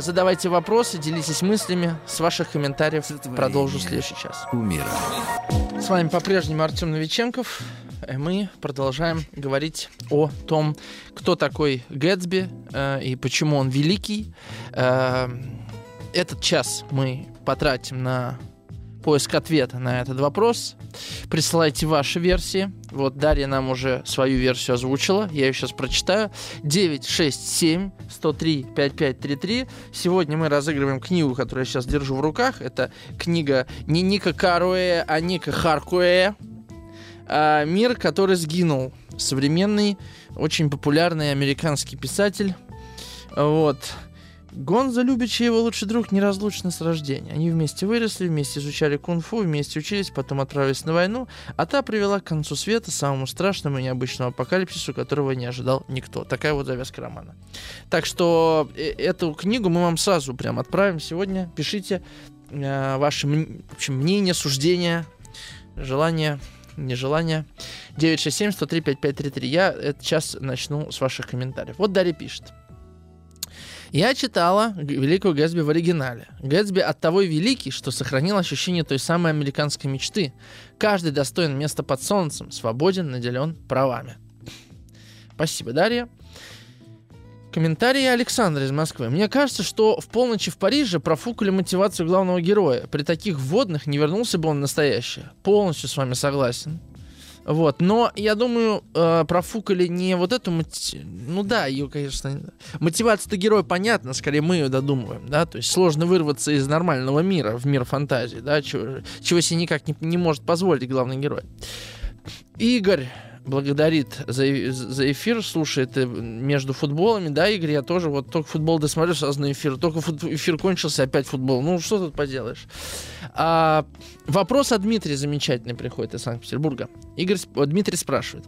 задавайте вопросы, делитесь мыслями. С ваших комментариев продолжу в следующий час. Умира. С вами по-прежнему Артем Новиченков. Мы продолжаем говорить о том, кто такой Гэтсби э, и почему он великий. Э, этот час мы потратим на поиск ответа на этот вопрос. Присылайте ваши версии. Вот Дарья нам уже свою версию озвучила. Я ее сейчас прочитаю. девять шесть семь сто три пятьдесят пять тридцать три. Сегодня мы разыгрываем книгу, которую я сейчас держу в руках. Это книга не Ника Каррауэя, а Ника Харкуэя. «Мир, который сгинул». Современный, очень популярный американский писатель. Вот. Гонзо Любич и его лучший друг неразлучны с рождения. Они вместе выросли, вместе изучали кунг-фу, вместе учились, потом отправились на войну, а та привела к концу света, самому страшному и необычному апокалипсису, которого не ожидал никто. Такая вот завязка романа. Так что эту книгу мы вам сразу прям отправим сегодня. Пишите э, ваши м- в общем, мнения, суждения, желания... Нежелание. девять шесть семь сто три пятьдесят пять тридцать три. Я сейчас начну с ваших комментариев. Вот Дарья пишет. Я читала «Великую Гэтсби» в оригинале. Гэтсби оттого и великий, что сохранил ощущение той самой американской мечты. Каждый достоин места под солнцем, свободен, наделен правами. Спасибо, Дарья. Комментарий Александра из Москвы. Мне кажется, что в полночи в Париже профукали мотивацию главного героя. При таких вводных не вернулся бы он настоящий. Полностью с вами согласен. Вот. Но я думаю, э, профукали не вот эту мотивацию. Ну да, ее, конечно. Мотивация-то героя понятна, скорее мы ее додумываем, да. То есть сложно вырваться из нормального мира в мир фантазии, да, чего, чего себе никак не, не может позволить главный герой. Игорь благодарит за, за эфир. Слушай, это между футболами, да, Игорь, я тоже вот только футбол досмотрел, сразу на эфир. Только фут, эфир кончился, опять футбол. Ну, что тут поделаешь. А, вопрос от Дмитрия замечательный приходит из Санкт-Петербурга. Игорь, Дмитрий спрашивает.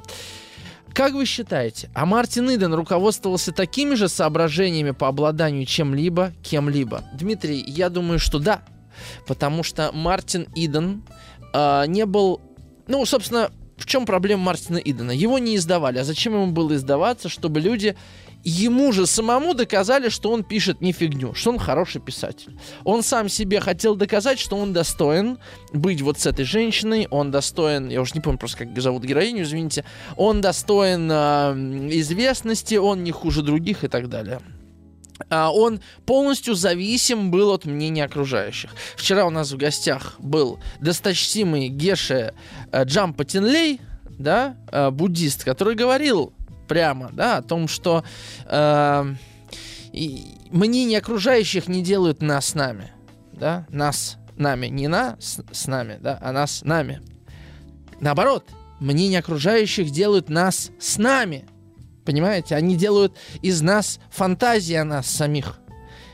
Как вы считаете, а Мартин Иден руководствовался такими же соображениями по обладанию чем-либо, кем-либо? Дмитрий, я думаю, что да. Потому что Мартин Иден э, не был... Ну, собственно, в чем проблема Мартина Идена? Его не издавали. А зачем ему было издаваться, чтобы люди... Ему же самому доказали, что он пишет не фигню, что он хороший писатель. Он сам себе хотел доказать, что он достоин быть вот с этой женщиной, он достоин, я уже не помню просто, как зовут героиню, извините, он достоин э, известности, он не хуже других и так далее. А он полностью зависим был от мнения окружающих. Вчера у нас в гостях был досточтимый Геше э, Джампа Тинлей, да, э, буддист, который говорил... Прямо, да, о том, что э, и мнение окружающих не делают нас нами, да, нас нами, не нас с нами, да, а нас нами. Наоборот, мнение окружающих делают нас с нами, понимаете? Они делают из нас фантазии о нас самих.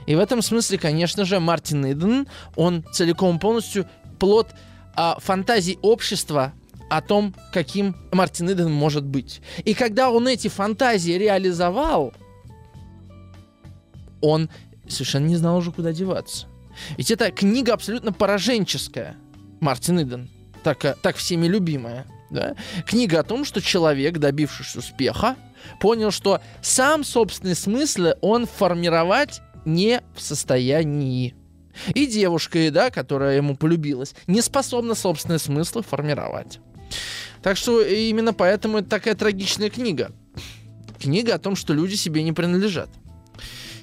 И в этом смысле, конечно же, Мартин Иден, он целиком полностью плод э, фантазий общества, о том, каким Мартин Иден может быть. И когда он эти фантазии реализовал, он совершенно не знал уже, куда деваться. Ведь эта книга абсолютно пораженческая, Мартин Иден, так, так всеми любимая. Да? Книга о том, что человек, добившись успеха, понял, что сам собственные смыслы он формировать не в состоянии. И девушка, да, которая ему полюбилась, не способна собственные смыслы формировать. Так что именно поэтому это такая трагичная книга. Книга о том, что люди себе не принадлежат.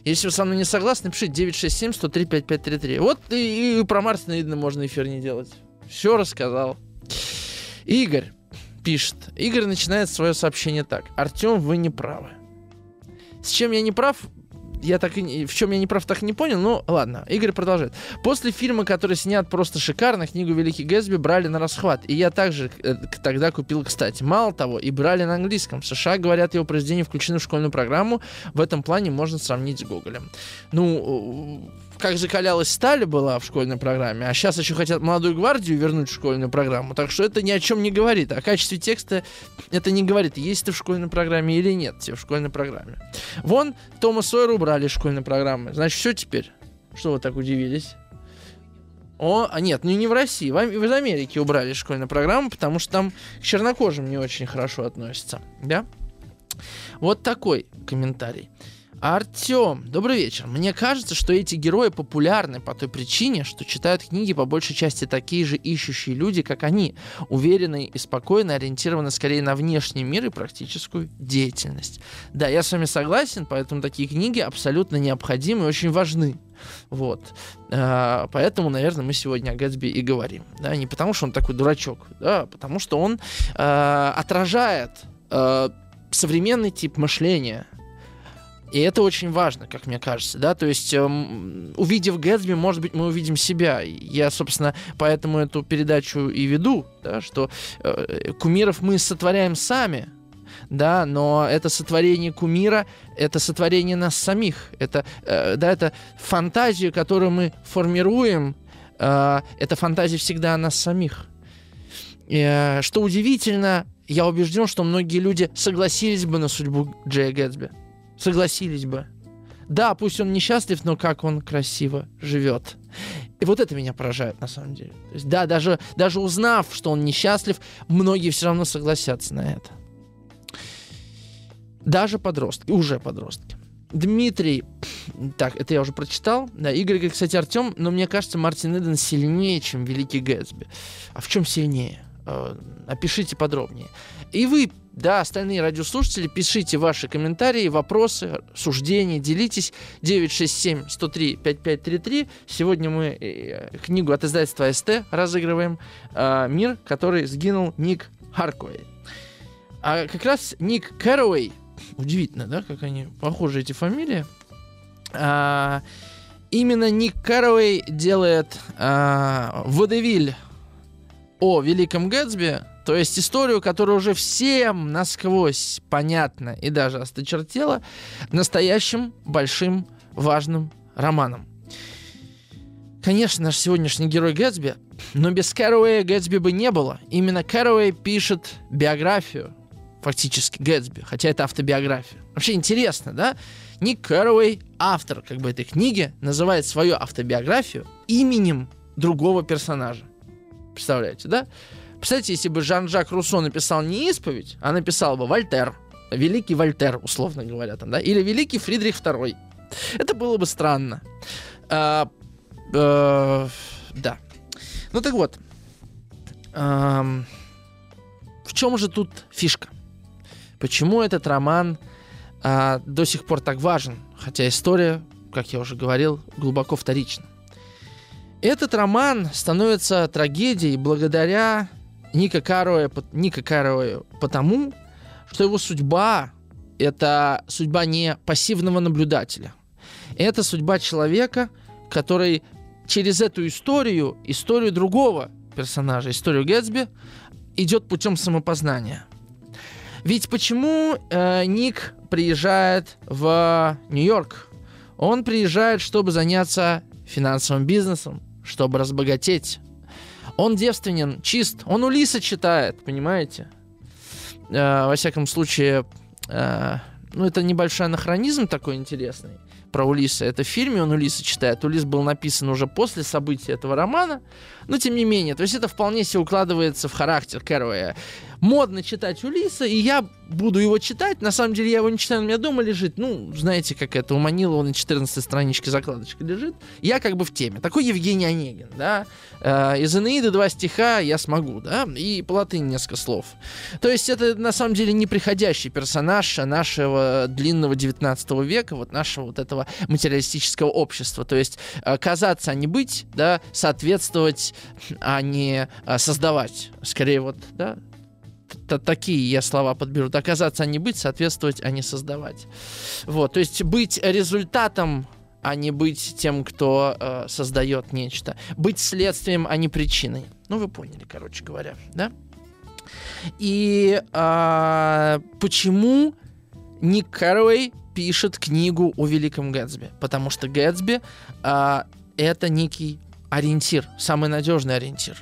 Если вы со мной не согласны, пишите девять шесть семь сто три пятьдесят пять тридцать три. Вот и, и про Мартина Идена можно эфир не делать. Все рассказал. Игорь пишет. Игорь начинает свое сообщение так. Артем, вы не правы. С чем я не прав? Я так и, в чем я не прав, так и не понял, но ладно. Игорь продолжает. После фильма, который снят просто шикарно, книгу «Великий Гэтсби» брали на расхват. И я также э, тогда купил, кстати. Мало того, и брали на английском. В США, говорят, его произведения включены в школьную программу. В этом плане можно сравнить с Гоголем. Ну, как закалялась сталь была в школьной программе, а сейчас еще хотят «Молодую гвардию» вернуть в школьную программу. Так что это ни о чем не говорит. О качестве текста это не говорит, есть ты в школьной программе или нет тебе в школьной программе. Вон Тома Сойера брали школьной программы. Значит, все теперь? Что вы так удивились? О, а нет, ну не в России. В, в Америке убрали школьную программу, потому что там к чернокожим не очень хорошо относятся. Да? Вот такой комментарий. Артем, добрый вечер. Мне кажется, что эти герои популярны по той причине, что читают книги по большей части такие же ищущие люди, как они, уверенные и спокойно ориентированы скорее на внешний мир и практическую деятельность. Да, я с вами согласен, поэтому такие книги абсолютно необходимы и очень важны. Вот. А, поэтому, наверное, мы сегодня о Гэтсби и говорим. Да, не потому, что он такой дурачок, да, а потому что он а, отражает а, современный тип мышления. И это очень важно, как мне кажется, да, то есть, эм, увидев Гэтсби, может быть, мы увидим себя. Я, собственно, поэтому эту передачу и веду, да, что э, кумиров мы сотворяем сами, да, но это сотворение кумира, это сотворение нас самих, это, э, да, это фантазия, которую мы формируем, э, это фантазия всегда о нас самих. Э, что удивительно, я убежден, что многие люди согласились бы на судьбу Джея Гэтсби. Согласились бы. Да, пусть он несчастлив, но как он красиво живет. И вот это меня поражает, на самом деле. То есть, да, даже, даже узнав, что он несчастлив, многие все равно согласятся на это. Даже подростки, уже подростки. Дмитрий, так, это я уже прочитал. Да, Игорь говорит, кстати, Артем, но мне кажется, Мартин Иден сильнее, чем Великий Гэтсби. А в чем сильнее? Опишите подробнее. И вы, да, остальные радиослушатели, пишите ваши комментарии, вопросы, суждения, делитесь. девять шесть семь сто три пятьдесят пять тридцать три. Сегодня мы книгу от издательства АСТ разыгрываем. «Мир, который сгинул» Ник Харкуэй. А как раз Ник Каррауэй. Удивительно, да, как они похожи, эти фамилии. А, именно Ник Каррауэй делает а, водевиль о Великом Гэтсби То есть историю, которая уже всем насквозь понятна и даже осточертела, настоящим большим важным романом. Конечно, наш сегодняшний герой Гэтсби, но без Каррауэя Гэтсби бы не было. Именно Каррауэй пишет биографию, фактически, Гэтсби, хотя это автобиография. Вообще интересно, да? Ник Каррауэй, автор как бы этой книги, называет свою автобиографию именем другого персонажа. Представляете, да? Представляете, если бы Жан-Жак Руссо написал не «Исповедь», а написал бы «Вольтер», «Великий Вольтер», условно говоря, там, да? Или «Великий Фридрих второй». Это было бы странно. А, Uh, да. Ну так вот, uh, в чем же тут фишка? Почему этот роман uh, до сих пор так важен? Хотя история, как я уже говорил, глубоко вторична. Этот роман становится трагедией благодаря Ника Каррауэю, Ника Каррауэю потому, что его судьба — это судьба не пассивного наблюдателя. Это судьба человека, который через эту историю, историю другого персонажа, историю Гэтсби, идет путем самопознания. Ведь почему э, Ник приезжает в Нью-Йорк? Он приезжает, чтобы заняться финансовым бизнесом, чтобы разбогатеть. Он девственен, чист, он Улисса читает, понимаете? Э, во всяком случае, э, ну это небольшой анахронизм такой интересный. Про Улисса. Это в фильме он Улисса читает. Улисс был написан уже после событий этого романа, но тем не менее. То есть это вполне себе укладывается в характер Каррауэя. Модно читать Улисса, и я буду его читать. На самом деле я его не читаю, он у меня дома лежит. Ну, знаете, как это, у Манилова на четырнадцатой страничке закладочка лежит. Я как бы в теме. Такой Евгений Онегин, да. Из «Энеиды» два стиха я смогу, да. И по латыни несколько слов. То есть это на самом деле неприходящий персонаж нашего длинного девятнадцатого века, вот нашего вот этого материалистического общества. То есть казаться, а не быть, да, соответствовать, а не создавать. Скорее вот, да, такие я слова подберу. Оказаться, а не быть, соответствовать, а не создавать. Вот, то есть быть результатом, а не быть тем, кто э, создает нечто. Быть следствием, а не причиной. Ну, вы поняли, короче говоря, да? И э, почему Ник Каррауэй пишет книгу о Великом Гэтсби? Потому что Гэтсби э, это некий ориентир, самый надежный ориентир.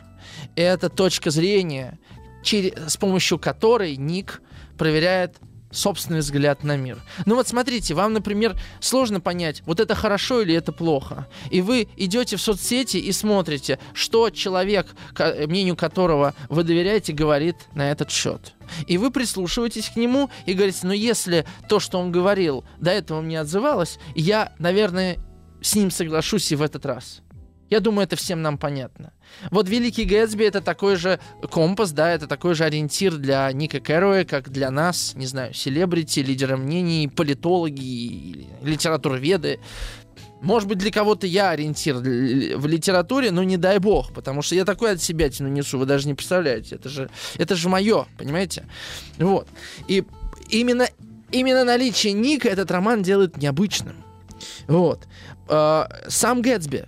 Это точка зрения, через, с помощью которой Ник проверяет собственный взгляд на мир. Ну вот смотрите, вам, например, сложно понять, вот это хорошо или это плохо. И вы идете в соцсети и смотрите, что человек, мнению которого вы доверяете, говорит на этот счет. И вы прислушиваетесь к нему и говорите, ну если то, что он говорил, до этого мне отзывалось, я, наверное, с ним соглашусь и в этот раз. Я думаю, это всем нам понятно. Вот «Великий Гэтсби» — это такой же компас, да, это такой же ориентир для Ника Каррауэя, как для нас, не знаю, селебрити, лидеры мнений, политологи, литературоведы. Может быть, для кого-то я ориентир в литературе, но не дай бог, потому что я такое от себя тяну несу, вы даже не представляете. Это же, это же мое, понимаете? Вот. И именно, именно наличие Ника этот роман делает необычным. Вот. Сам Гэтсби.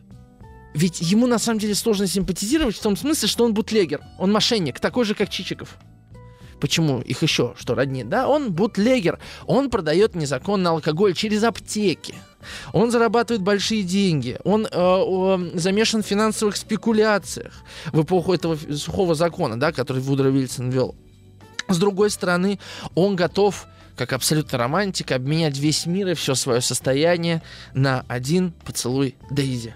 Ведь ему, на самом деле, сложно симпатизировать в том смысле, что он бутлегер, он мошенник, такой же, как Чичиков. Почему их еще что роднит, да? Он бутлегер, он продает незаконный алкоголь через аптеки, он зарабатывает большие деньги, он э, э, замешан в финансовых спекуляциях в эпоху этого сухого закона, да, который Вудро Вильсон вел. С другой стороны, он готов, как абсолютно романтик, обменять весь мир и все свое состояние на один поцелуй Дейзи.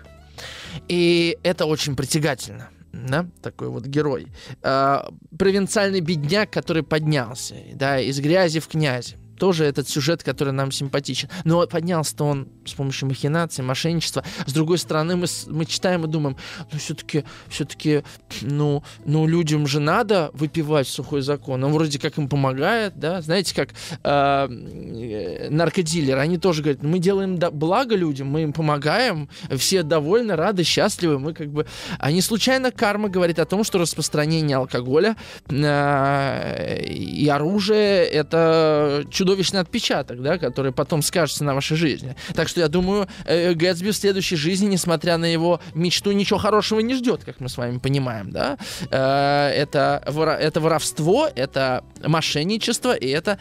И это очень притягательно, да, такой вот герой. Э, провинциальный бедняк, который поднялся, да, из грязи в князи. Тоже этот сюжет, который нам симпатичен. Но поднялся-то он с помощью махинаций, мошенничества. С другой стороны, мы, мы читаем и думаем, ну, все-таки, все-таки, ну, ну, людям же надо выпивать сухой закон. Он вроде как им помогает, да. Знаете, как э, наркодилеры, они тоже говорят, мы делаем благо людям, мы им помогаем, все довольны, рады, счастливы. Мы как бы... А не случайно карма говорит о том, что распространение алкоголя э, и оружия — это чудо чудовищный отпечаток, да, который потом скажется на вашей жизни. Так что я думаю, Гэтсби в следующей жизни, несмотря на его мечту, ничего хорошего не ждет, как мы с вами понимаем, да. Это, это воровство, это мошенничество и это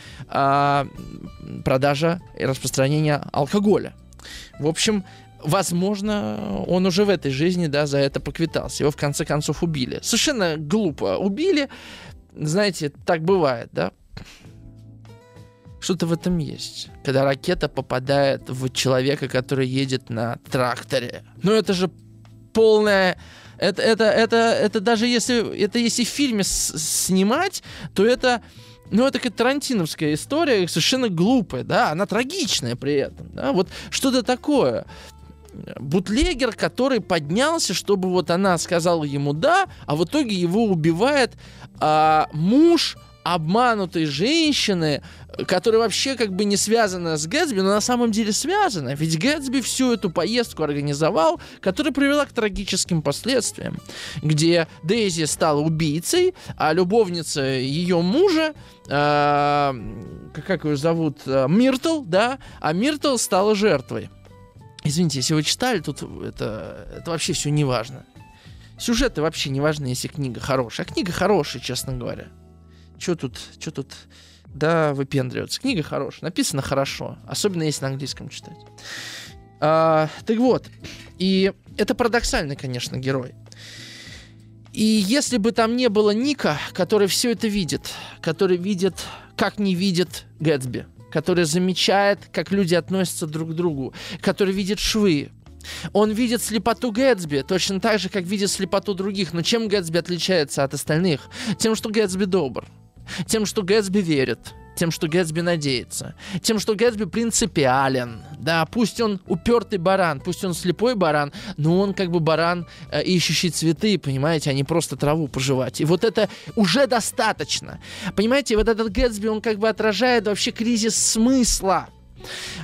продажа и распространение алкоголя. В общем, возможно, он уже в этой жизни, да, за это поквитался. Его в конце концов убили. Совершенно глупо убили. Знаете, так бывает, да? Что-то в этом есть. Когда ракета попадает в человека, который едет на тракторе. Ну это же полное... Это, это, это, это даже если... Это если в фильме с- снимать, то это... Ну, это такая тарантиновская история, совершенно глупая, да, она трагичная при этом, да, вот что-то такое. Бутлегер, который поднялся, чтобы вот она сказала ему «да», а в итоге его убивает а, муж обманутой женщины, которая вообще как бы не связана с Гэтсби, но на самом деле связана, ведь Гэтсби всю эту поездку организовал, которая привела к трагическим последствиям, где Дейзи стала убийцей, а любовница ее мужа, э, как ее зовут, Миртл, да, а Миртл стала жертвой. Извините, если вы читали, тут это, это вообще все не важно. Сюжеты вообще не важны, если книга хорошая. А книга хорошая, честно говоря. Чё тут, чё тут, да, выпендриваться. Книга хорошая, написана хорошо. Особенно если на английском читать. А, так вот, и это парадоксальный, конечно, герой. И если бы там не было Ника, который все это видит, который видит, как не видит Гэтсби, который замечает, как люди относятся друг к другу, который видит швы, он видит слепоту Гэтсби точно так же, как видит слепоту других. Но чем Гэтсби отличается от остальных? Тем, что Гэтсби добр. Тем, что Гэтсби верит, тем, что Гэтсби надеется, тем, что Гэтсби принципиален. Да, пусть он упертый баран, пусть он слепой баран, но он как бы баран, э, ищущий цветы, понимаете, а не просто траву пожевать. И вот это уже достаточно. Понимаете, вот этот Гэтсби, он как бы отражает вообще кризис смысла.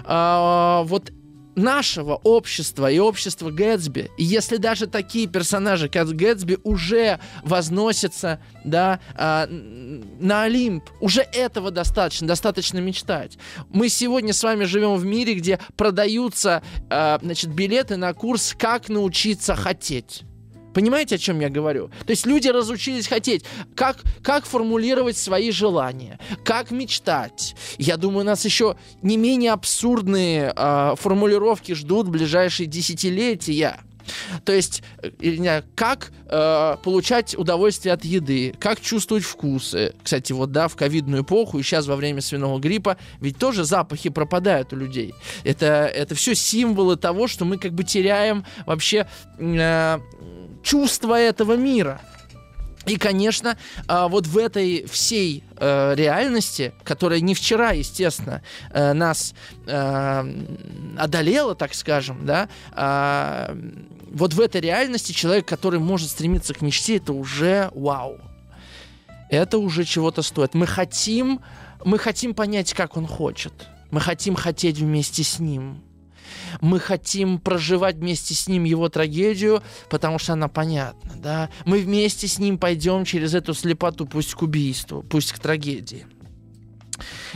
Э, вот нашего общества и общества Гэтсби, и если даже такие персонажи, как Гэтсби, уже возносятся, да, э, на Олимп, уже этого достаточно, достаточно мечтать. Мы сегодня с вами живем в мире, где продаются, э, значит, билеты на курс «Как научиться хотеть». Понимаете, о чем я говорю? То есть люди разучились хотеть. Как, как формулировать свои желания? Как мечтать? Я думаю, у нас еще не менее абсурдные э, формулировки ждут в ближайшие десятилетия. То есть, как э, получать удовольствие от еды, как чувствовать вкусы. Кстати, вот да, в ковидную эпоху и сейчас во время свиного гриппа ведь тоже запахи пропадают у людей. Это, это все символы того, что мы как бы теряем вообще э, чувство этого мира. И, конечно, вот в этой всей реальности, которая не вчера, естественно, нас одолела, так скажем, да, вот в этой реальности человек, который может стремиться к мечте, это уже вау. Это уже чего-то стоит. Мы хотим, мы хотим понять, как он хочет. Мы хотим хотеть вместе с ним. Мы хотим проживать вместе с ним его трагедию, потому что она понятна, да. Мы вместе с ним пойдем через эту слепоту, пусть к убийству, пусть к трагедии.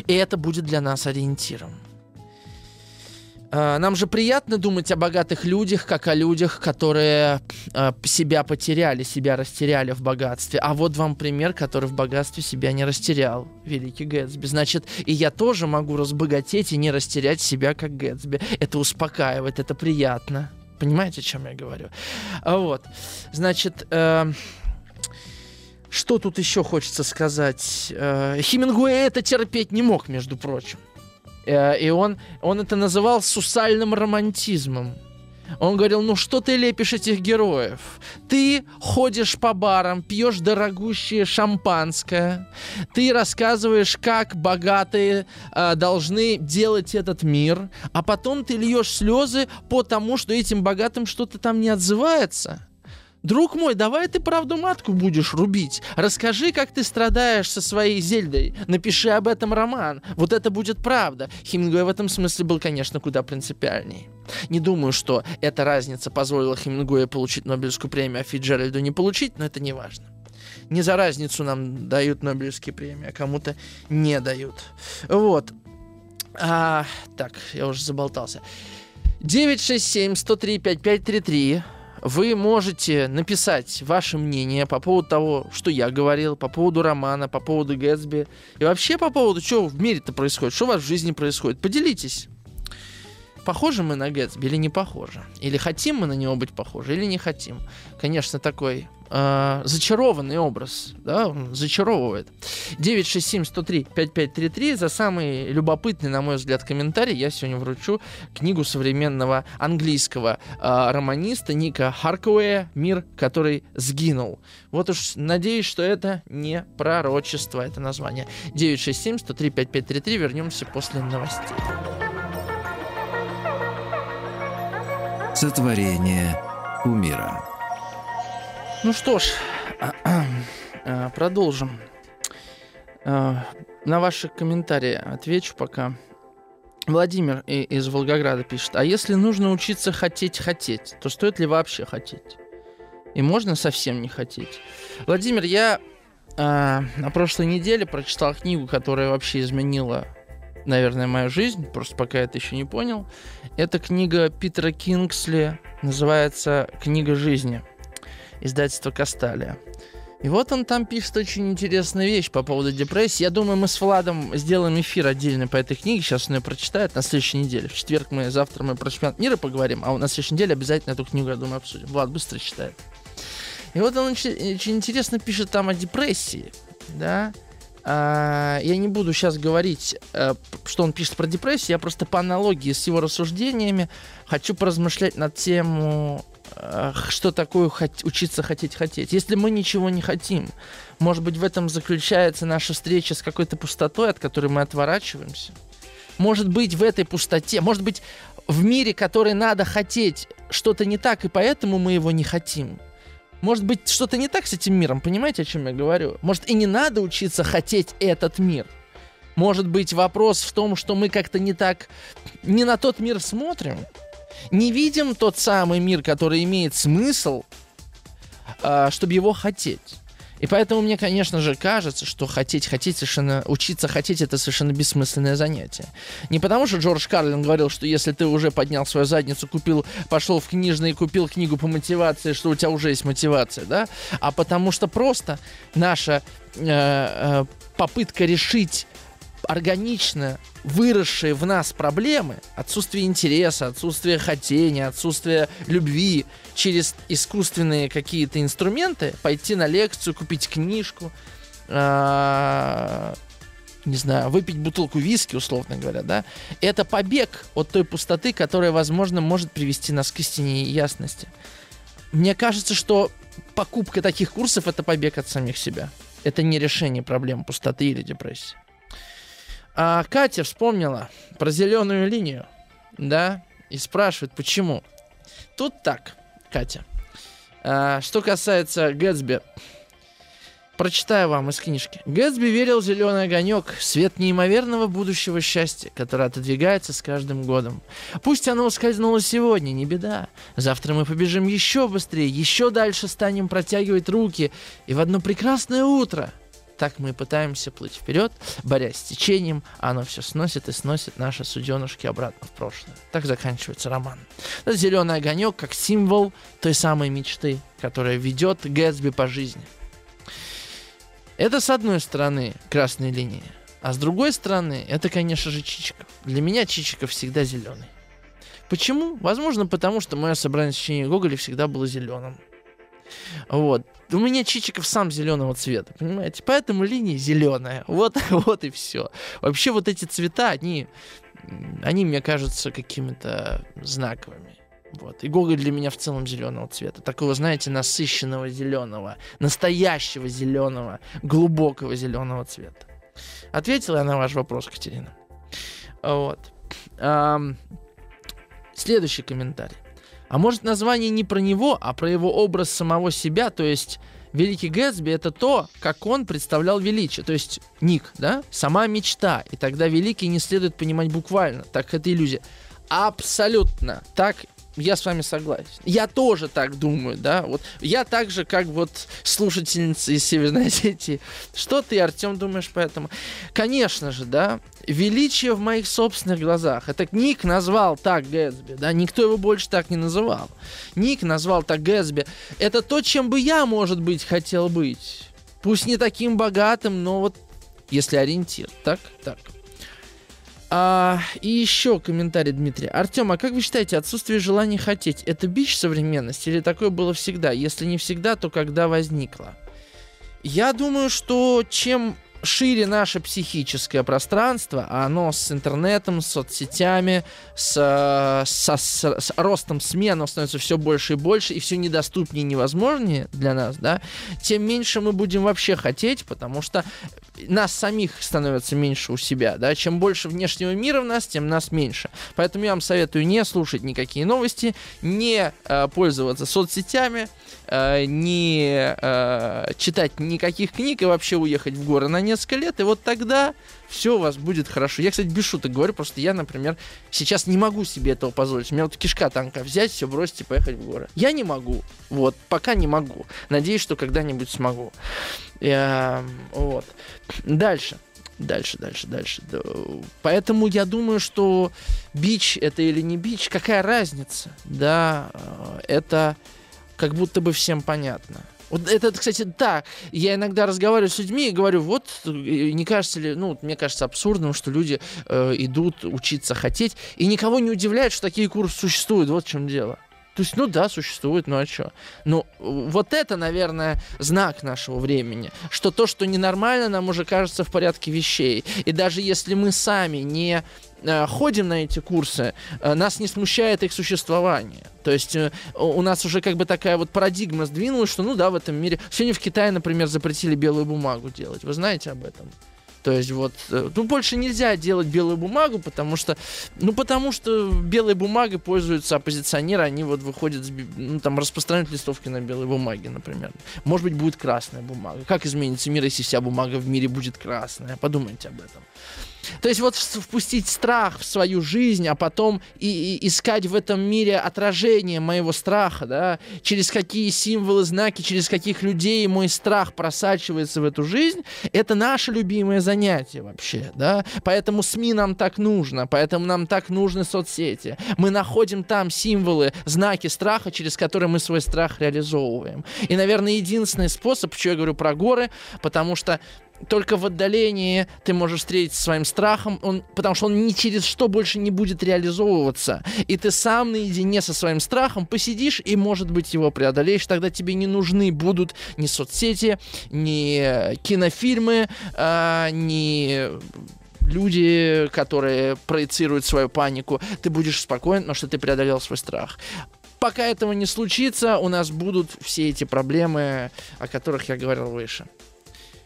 И это будет для нас ориентиром. Нам же приятно думать о богатых людях, как о людях, которые себя потеряли, себя растеряли в богатстве. А вот вам пример, который в богатстве себя не растерял. Великий Гэтсби. Значит, и я тоже могу разбогатеть и не растерять себя, как Гэтсби. Это успокаивает, это приятно. Понимаете, о чем я говорю? Вот. Значит... Э- что тут еще хочется сказать? Э- Хемингуэй это терпеть не мог, между прочим. И он, он это называл сусальным романтизмом. Он говорил, ну что ты лепишь этих героев? Ты ходишь по барам, пьешь дорогущее шампанское. Ты рассказываешь, как богатые э, должны делать этот мир. А потом ты льешь слезы потому, что этим богатым что-то там не отзывается. Друг мой, давай ты правду матку будешь рубить. Расскажи, как ты страдаешь со своей Зельдой. Напиши об этом роман. Вот это будет правда. Хемингуэй в этом смысле был, конечно, куда принципиальней. Не думаю, что эта разница позволила Хемингуэю получить Нобелевскую премию, а Фицджеральду не получить, но это не важно. Не за разницу нам дают Нобелевские премии, а кому-то не дают. Вот. А, так, я уже заболтался. девять шесть семь сто три пятьдесят пять тридцать три. Вы можете написать ваше мнение по поводу того, что я говорил, по поводу романа, по поводу Гэтсби. И вообще по поводу, что в мире-то происходит, что у вас в жизни происходит. Поделитесь. Похожи мы на Гэтсби или не похожи? Или хотим мы на него быть похожи, или не хотим? Конечно, такой э, зачарованный образ, да, он зачаровывает. девять шесть семь сто три пятьдесят пять тридцать три. За самый любопытный, на мой взгляд, комментарий я сегодня вручу книгу современного английского э, романиста Ника Харкуэя «Мир, который сгинул». Вот уж надеюсь, что это не пророчество, это название. девять шесть семь сто три пятьдесят пять тридцать три. Вернемся после новостей. Сотворение кумира. Ну что ж, продолжим. На ваши комментарии отвечу пока. Владимир из Волгограда пишет: а если нужно учиться хотеть-хотеть, то стоит ли вообще хотеть? И можно совсем не хотеть? Владимир, я на прошлой неделе прочитал книгу, которая вообще изменила, наверное, мою жизнь, просто пока я это еще не понял. Это книга Питера Кингсли, называется «Книга жизни», издательство Касталия. И вот он там пишет очень интересную вещь по поводу депрессии. Я думаю, мы с Владом сделаем эфир отдельный по этой книге. Сейчас он ее прочитает на следующей неделе. В четверг мы, завтра мы про чемпионат мира поговорим, а на следующей неделе обязательно эту книгу, я думаю, обсудим. Влад быстро читает. И вот он очень, очень интересно пишет там о депрессии, да. Я не буду сейчас говорить, что он пишет про депрессию. Я просто по аналогии с его рассуждениями хочу поразмышлять над тему, что такое учиться хотеть-хотеть. Если мы ничего не хотим, может быть, в этом заключается наша встреча с какой-то пустотой, от которой мы отворачиваемся. Может быть, в этой пустоте, может быть, в мире, который надо хотеть, что-то не так, и поэтому мы его не хотим. Может быть, что-то не так с этим миром, понимаете, о чем я говорю? Может, и не надо учиться хотеть этот мир. Может быть, вопрос в том, что мы как-то не так, не на тот мир смотрим, не видим тот самый мир, который имеет смысл, чтобы его хотеть. И поэтому мне, конечно же, кажется, что хотеть, хотеть совершенно, учиться хотеть — это совершенно бессмысленное занятие. Не потому, что Джордж Карлин говорил, что если ты уже поднял свою задницу, купил, пошел в книжный и купил книгу по мотивации, что у тебя уже есть мотивация, да? А потому что просто наша э, попытка решить органично выросшие в нас проблемы, отсутствие интереса, отсутствие хотения, отсутствие любви через искусственные какие-то инструменты, пойти на лекцию, купить книжку, э- не знаю, выпить бутылку виски, условно говоря, да, это побег от той пустоты, которая, возможно, может привести нас к истине и ясности. Мне кажется, что покупка таких курсов — это побег от самих себя. Это не решение проблем пустоты или депрессии. А Катя вспомнила про зеленую линию, да, и спрашивает, почему. Тут так, Катя. А, что касается Гэтсби, прочитаю вам из книжки. Гэтсби верил в зеленый огонек, свет неимоверного будущего счастья, которое отодвигается с каждым годом. Пусть оно ускользнуло сегодня, не беда. Завтра мы побежим еще быстрее, еще дальше станем протягивать руки, и в одно прекрасное утро... Так мы и пытаемся плыть вперед, борясь с течением, а оно все сносит и сносит наши суденышки обратно в прошлое. Так заканчивается роман. Зеленый огонек как символ той самой мечты, которая ведет Гэтсби по жизни. Это, с одной стороны, красные линии, а с другой стороны, это, конечно же, Чичиков. Для меня Чичиков всегда зеленый. Почему? Возможно, потому что мое собрание сочинений Гоголя всегда было зеленым. Вот. У меня Чичиков сам зеленого цвета, понимаете? Поэтому линия зеленая. Вот, вот и все. Вообще вот эти цвета, они, они мне кажутся какими-то знаковыми. Вот. И Гоголь для меня в целом зеленого цвета. Такого, знаете, насыщенного зеленого, настоящего зеленого, глубокого зеленого цвета. Ответила я на ваш вопрос, Катерина. Вот. Эм, следующий комментарий. А может, название не про него, а про его образ самого себя, то есть Великий Гэтсби — это то, как он представлял величие, то есть Ник, да, сама мечта, и тогда великий не следует понимать буквально, так это иллюзия. Абсолютно так Я с вами согласен. Я тоже так думаю, да. Вот я так же, как вот слушательница из Северной Осетии. Что ты, Артем, думаешь по этому? Конечно же, да. Величие в моих собственных глазах. Это Ник назвал так Гэтсби, да. Никто его больше так не называл. Ник назвал так Гэтсби. Это то, чем бы я, может быть, хотел быть. Пусть не таким богатым, но вот если ориентир. Так, так. А, и еще комментарий Дмитрия. Артем, а как вы считаете, отсутствие желания хотеть — это бич современности или такое было всегда? Если не всегда, то когда возникло? Я думаю, что чем шире наше психическое пространство, а оно с интернетом, с соцсетями, с, со, с, с ростом СМИ, оно становится все больше и больше, и все недоступнее и невозможнее для нас, да, тем меньше мы будем вообще хотеть, потому что нас самих становится меньше у себя, да, чем больше внешнего мира в нас, тем нас меньше. Поэтому я вам советую не слушать никакие новости, не э, пользоваться соцсетями, э, не э, читать никаких книг и вообще уехать в горы на несколько лет, и вот тогда все у вас будет хорошо. Я, кстати, без шуток говорю, просто я, например, сейчас не могу себе этого позволить. У меня вот кишка танка взять, все бросить и поехать в горы. Я не могу. Вот, пока не могу. Надеюсь, что когда-нибудь смогу. Я, вот. Дальше. Дальше, дальше, дальше. Поэтому я думаю, что бич это или не бич, какая разница? Да, это как будто бы всем понятно. Вот это, кстати, да, я иногда разговариваю с людьми и говорю, вот, не кажется ли, ну, мне кажется абсурдным, что люди э, идут учиться хотеть, и никого не удивляет, что такие курсы существуют, вот в чем дело. То есть, ну да, существует, ну а что? Ну, вот это, наверное, знак нашего времени, что то, что ненормально, нам уже кажется в порядке вещей. И даже если мы сами не э, ходим на эти курсы, э, нас не смущает их существование. То есть э, у нас уже как бы такая вот парадигма сдвинулась, что ну да, в этом мире... Сегодня в Китае, например, запретили белую бумагу делать. Вы знаете об этом? То есть вот, ну больше нельзя делать белую бумагу, потому что, ну потому что белой бумагой пользуются оппозиционеры, они вот выходят, ну там распространяют листовки на белой бумаге, например. Может быть, будет красная бумага. Как изменится мир, если вся бумага в мире будет красная? Подумайте об этом. То есть вот впустить страх в свою жизнь, а потом и, и искать в этом мире отражение моего страха, да, через какие символы, знаки, через каких людей мой страх просачивается в эту жизнь, это наше любимое занятие вообще, да, поэтому СМИ нам так нужно, поэтому нам так нужны соцсети, мы находим там символы, знаки страха, через которые мы свой страх реализовываем, и, наверное, единственный способ, почему я говорю про горы, потому что только в отдалении ты можешь встретиться со своим страхом, он, потому что он ни через что больше не будет реализовываться. И ты сам наедине со своим страхом посидишь и, может быть, его преодолеешь. Тогда тебе не нужны будут ни соцсети, ни кинофильмы, а, ни люди, которые проецируют свою панику. Ты будешь спокоен, потому что ты преодолел свой страх. Пока этого не случится, у нас будут все эти проблемы, о которых я говорил выше.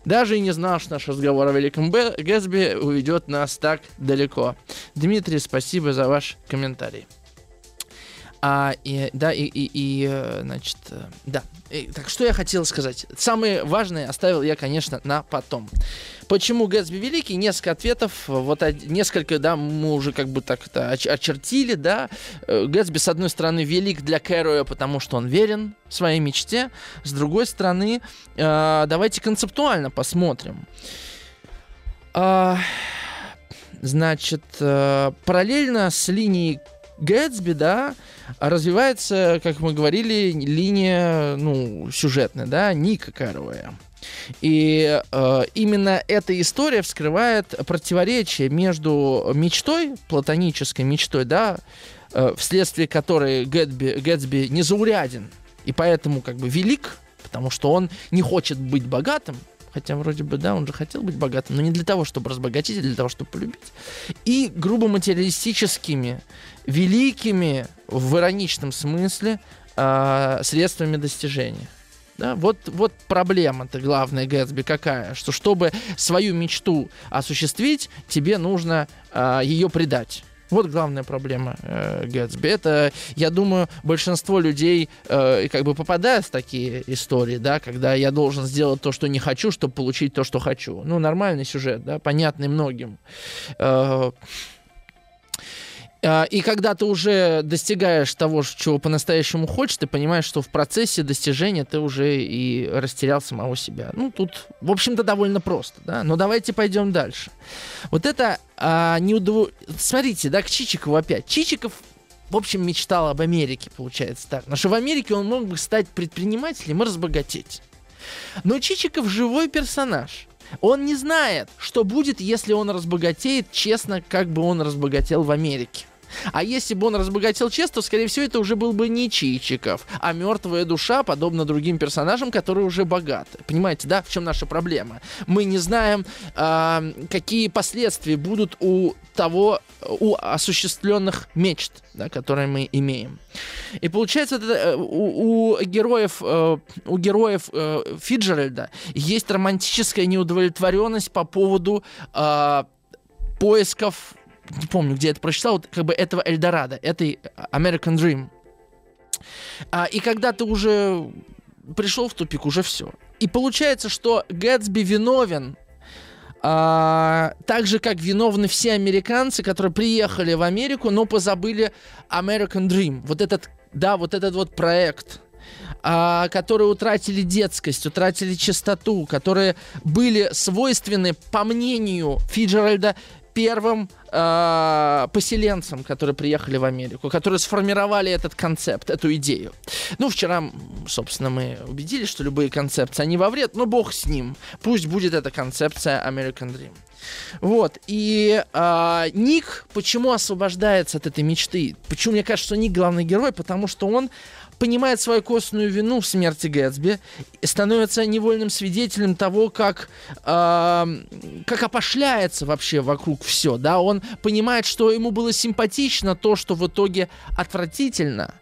Даже и не знал, что наш разговор о Великом Гэтсби уведет нас так далеко. Дмитрий, спасибо за ваш комментарий. А, и, да, и, и, и, значит, да. И, так, что я хотел сказать? Самые важные оставил я, конечно, на потом. Почему Гэтсби великий? Несколько ответов. Вот несколько, да, мы уже как бы так-то очертили, да. Гэтсби, с одной стороны, велик для Кэрроя, потому что он верен своей мечте. С другой стороны, э, давайте концептуально посмотрим. Э, значит, э, параллельно с линией Гэтсби, да, развивается, как мы говорили, линия, ну, сюжетная, да, Ника Каррауэя. И э, именно эта история вскрывает противоречие между мечтой, платонической мечтой, да, э, вследствие которой Гэтсби, Гэтсби незауряден и поэтому как бы велик, потому что он не хочет быть богатым. Хотя, вроде бы, да, он же хотел быть богатым, но не для того, чтобы разбогатеть, а для того, чтобы полюбить. И грубо материалистическими, великими, в ироничном смысле, э, средствами достижения. Да? Вот, вот проблема-то главная, Гэтсби, какая? Что чтобы свою мечту осуществить, тебе нужно э, ее предать. Вот главная проблема э, Гэтсби. Это, я думаю, большинство людей э, как бы попадают в такие истории, да, когда я должен сделать то, что не хочу, чтобы получить то, что хочу. Ну, нормальный сюжет, да, понятный многим. Э, И когда ты уже достигаешь того, чего по-настоящему хочешь, ты понимаешь, что в процессе достижения ты уже и растерял самого себя. Ну, тут, в общем-то, довольно просто, да. Но давайте пойдем дальше. Вот это а, неудов... Смотрите, да, к Чичикову опять. Чичиков, в общем, мечтал об Америке, получается так. Потому что в Америке он мог бы стать предпринимателем и разбогатеть. Но Чичиков живой персонаж. Он не знает, что будет, если он разбогатеет честно, как бы он разбогател в Америке. А если бы он разбогател честно, то, скорее всего, это уже был бы не Чичиков, а мертвая душа, подобно другим персонажам, которые уже богаты. Понимаете, да, в чем наша проблема? Мы не знаем, э, какие последствия будут у того, у осуществленных мечт, да, которые мы имеем. И получается, это, у, у героев, э, у героев э, Фицджеральда есть романтическая неудовлетворенность по поводу э, поисков. Не помню, где я это прочитал, вот как бы этого Эльдорадо, этой American Dream. А, и когда ты уже пришел в тупик, уже все. И получается, что Гэтсби виновен, а, так же, как виновны все американцы, которые приехали в Америку, но позабыли American Dream. Вот этот, да, вот этот вот проект, а, которые утратили детскость, утратили чистоту, которые были свойственны, по мнению Фицджеральда, первым э, поселенцам, которые приехали в Америку, которые сформировали этот концепт, эту идею. Ну, вчера, собственно, мы убедились, что любые концепции, они во вред, но бог с ним. Пусть будет эта концепция American Dream. Вот, и э, Ник почему освобождается от этой мечты? Почему, мне кажется, что Ник главный герой? Потому что он понимает свою косвенную вину в смерти Гэтсби, становится невольным свидетелем того, как, э, как опошляется вообще вокруг все, да, он понимает, что ему было симпатично то, что в итоге отвратительно,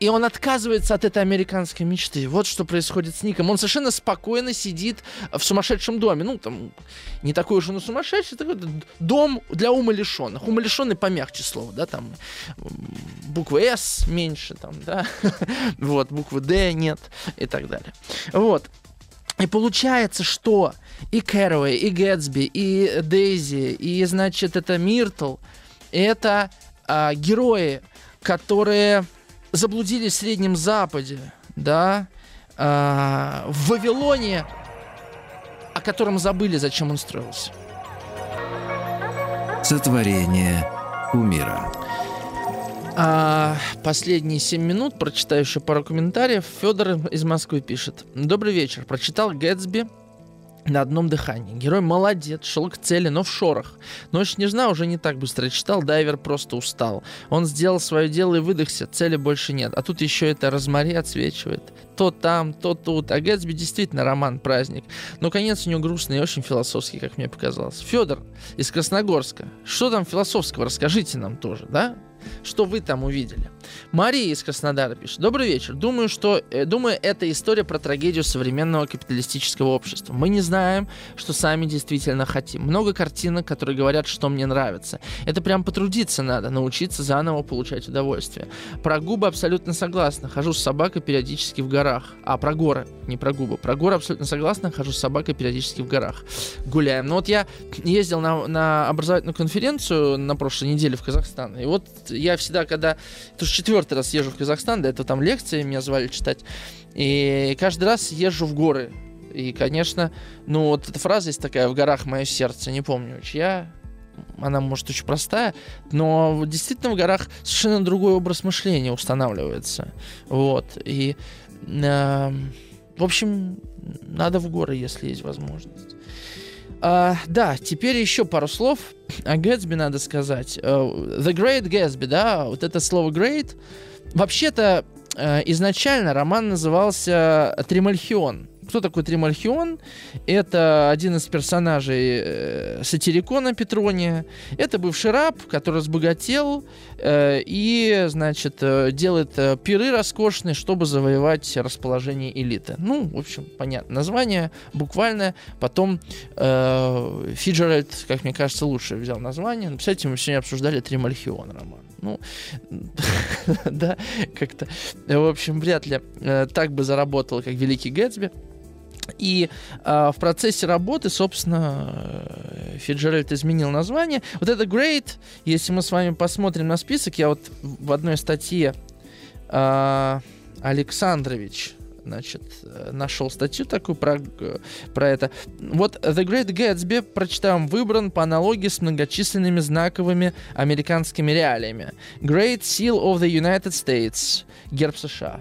и он отказывается от этой американской мечты. Вот что происходит с Ником. Он совершенно спокойно сидит в сумасшедшем доме. Ну, там, не такой уж он и сумасшедший, такой дом для умалишенных. Умалишенный помягче слово, да, там буквы «С» меньше, там, да, вот, буквы «Д» нет и так далее. Вот. И получается, что и Каррауэй, и Гэтсби, и Дейзи, и, значит, это Миртл, это а, герои, которые заблудились в Среднем Западе, да, а, в Вавилоне, о котором забыли, зачем он строился. Сотворение кумира. А, последние семь минут, прочитаю еще пару комментариев. Федор из Москвы пишет. Добрый вечер. Прочитал Гэтсби на одном дыхании. Герой молодец, шел к цели, но в шорах. Ночь нежна уже не так быстро читал, дайвер просто устал. Он сделал свое дело и выдохся, цели больше нет. А тут еще это розмари отсвечивает. То там, то тут. А Гэтсби действительно роман, праздник. Но конец у него грустный и очень философский, как мне показалось. Федор из Красногорска. Что там философского? Расскажите нам тоже, да? Что вы там увидели? Мария из Краснодара пишет. Добрый вечер. Думаю, что, э, думаю, это история про трагедию современного капиталистического общества. Мы не знаем, что сами действительно хотим. Много картинок, которые говорят, что мне нравится. Это прям потрудиться надо, научиться заново получать удовольствие. Про губы абсолютно согласна. Хожу с собакой периодически в горах. А, про горы. Не про губы. Про горы абсолютно согласна. Хожу с собакой периодически в горах. Гуляем. Ну вот я ездил на, на образовательную конференцию на прошлой неделе в Казахстан. И вот я всегда, когда... Это уже четвертый раз езжу в Казахстан, до этого там лекции меня звали читать. И каждый раз езжу в горы. И, конечно, ну вот эта фраза есть такая: «В горах мое сердце», не помню, чья. Она, может, очень простая, но действительно в горах совершенно другой образ мышления устанавливается. Вот. И, э, в общем, надо в горы, если есть возможность. Uh, да, теперь еще пару слов о Гэтсби надо сказать. Uh, The Great Gatsby, да, вот это слово great. Вообще-то uh, изначально роман назывался Тримальхион. Кто такой Тримальхион? Это один из персонажей э, сатирикона Петрония. Это бывший раб, который разбогател э, и, значит, э, делает э, пиры роскошные, чтобы завоевать расположение элиты. Ну, в общем, понятно. Название буквально. Потом э, Фицджеральд, как мне кажется, лучше взял название. Ну, кстати, мы сегодня обсуждали Тримальхион роман. Ну, да, как-то, в общем, вряд ли так бы заработало, как Великий Гэтсби. И э, в процессе работы, собственно, Фицджеральд изменил название. Вот это Great, если мы с вами посмотрим на список, я вот в одной статье э, Александрович, значит, нашел статью такую про, про это. Вот The Great Gatsby, прочитаем, выбран по аналогии с многочисленными знаковыми американскими реалиями. Great Seal of the United States, герб США.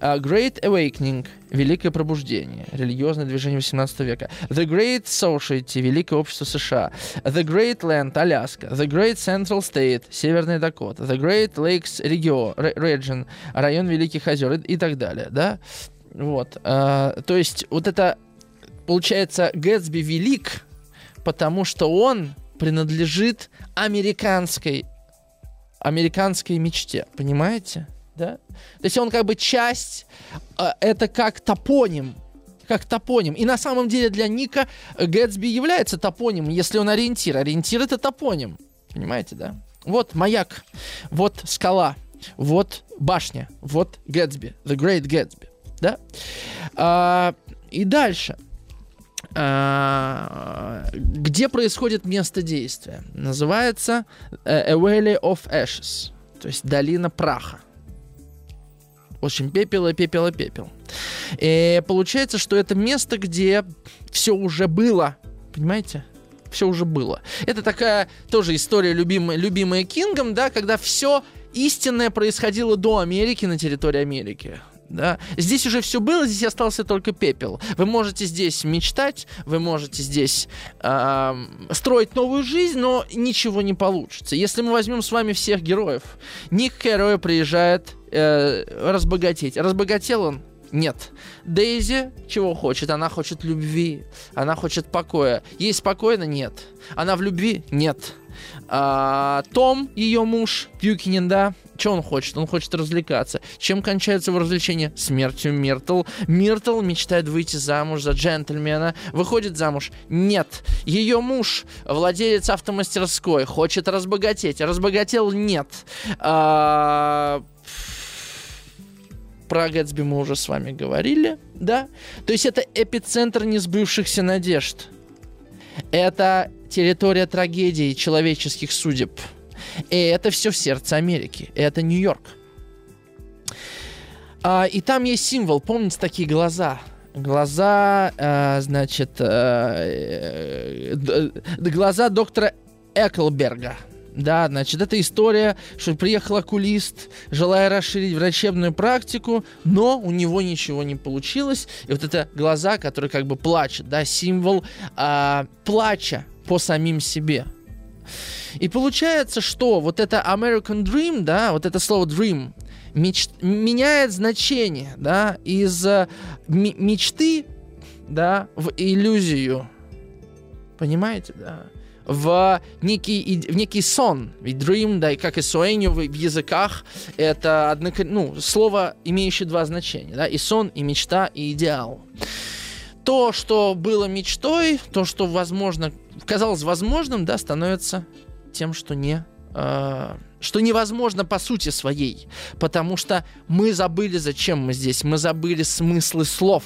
Uh, Great Awakening, Великое Пробуждение, религиозное движение восемнадцатого века. The Great Society, Великое Общество США. The Great Land, Аляска. The Great Central State, Северная Дакота. The Great Lakes Region, район Великих озер, и, и так далее, да? Вот, uh, то есть вот это, получается, Гэтсби велик, потому что он принадлежит американской, американской мечте, понимаете? Да? То есть он как бы часть, это как топоним, как топоним. И на самом деле для Ника Гэтсби является топонимом, если он ориентир. Ориентир — это топоним, понимаете, да? Вот маяк, вот скала, вот башня, вот Гэтсби, The Great Gatsby, да? А, и дальше. А, где происходит место действия? Называется A Valley of Ashes, то есть долина праха. В общем, пепел, пепел, пепел. И получается, что это место, где все уже было. Понимаете? Все уже было. Это такая тоже история, любимая, любимая Кингом, да, когда все истинное происходило до Америки, на территории Америки. Да. Здесь уже все было, здесь остался только пепел. Вы можете здесь мечтать, вы можете здесь э, строить новую жизнь, но ничего не получится. Если мы возьмем с вами всех героев, Ник Каррауэй приезжает э, разбогатеть. Разбогател он? Нет. Дейзи чего хочет? Она хочет любви, она хочет покоя. Ей спокойно? Нет. Она в любви? Нет. А, Том, ее муж, Бьюкенен, да, что он хочет? Он хочет развлекаться. Чем кончается его развлечение? Смертью Миртл. Миртл мечтает выйти замуж за джентльмена. Выходит замуж? Нет. Ее муж, владелец автомастерской, хочет разбогатеть. Разбогател? Нет. А... Про Гэтсби мы уже с вами говорили, да? То есть это эпицентр несбывшихся надежд. Это территория трагедии человеческих судеб. И это все в сердце Америки. Это Нью-Йорк. А, и там есть символ. Помните такие глаза? Глаза, а, значит, а, д- д- глаза доктора Эклберга. Да, значит, это история, что приехал окулист, желая расширить врачебную практику, но у него ничего не получилось. И вот это глаза, которые как бы плачут, да, символ а, плача по самим себе. И получается, что вот это American Dream, да, вот это слово dream меч... меняет значение, да, из м- мечты, да, в иллюзию. Понимаете, да? В некий, в некий сон. Ведь dream, да, и как и sueño в языках, это одно, ну, слово, имеющее два значения, да, и сон, и мечта, и идеал. То, что было мечтой, то, что возможно, казалось возможным, да, становится тем, что не, э, что невозможно по сути своей, потому что мы забыли, зачем мы здесь, мы забыли смыслы слов.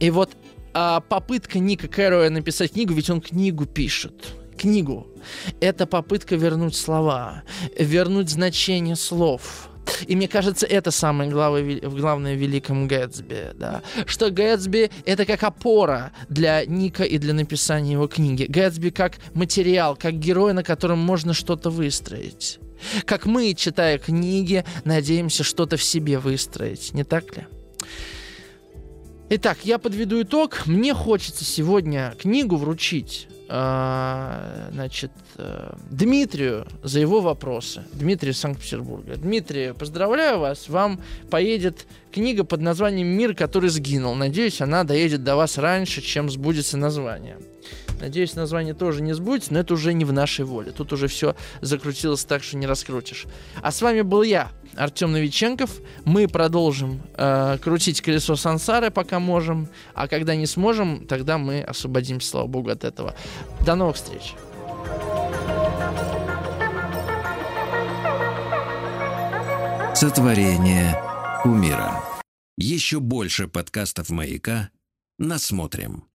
И вот э, попытка Ника Каррауэя написать книгу, ведь он книгу пишет. Книгу. Это попытка вернуть слова, вернуть значение слов. И мне кажется, это самое главное, главное в Великом Гэтсби, да. Что Гэтсби — это как опора для Ника и для написания его книги. Гэтсби как материал, как герой, на котором можно что-то выстроить. Как мы, читая книги, надеемся что-то в себе выстроить, не так ли? Итак, я подведу итог. Мне хочется сегодня книгу вручить значит, Дмитрию за его вопросы. Дмитрию из Санкт-Петербурга. Дмитрий, поздравляю вас. Вам поедет книга под названием «Мир, который сгинул». Надеюсь, она доедет до вас раньше, чем сбудется название. Надеюсь, название тоже не сбудется, но это уже не в нашей воле. Тут уже все закрутилось так, что не раскрутишь. А с вами был я, Артем Новиченков. Мы продолжим э, крутить колесо сансары, пока можем. А когда не сможем, тогда мы освободимся, слава богу, от этого. До новых встреч. Сотворение кумира. Еще больше подкастов «Маяка» насмотрим.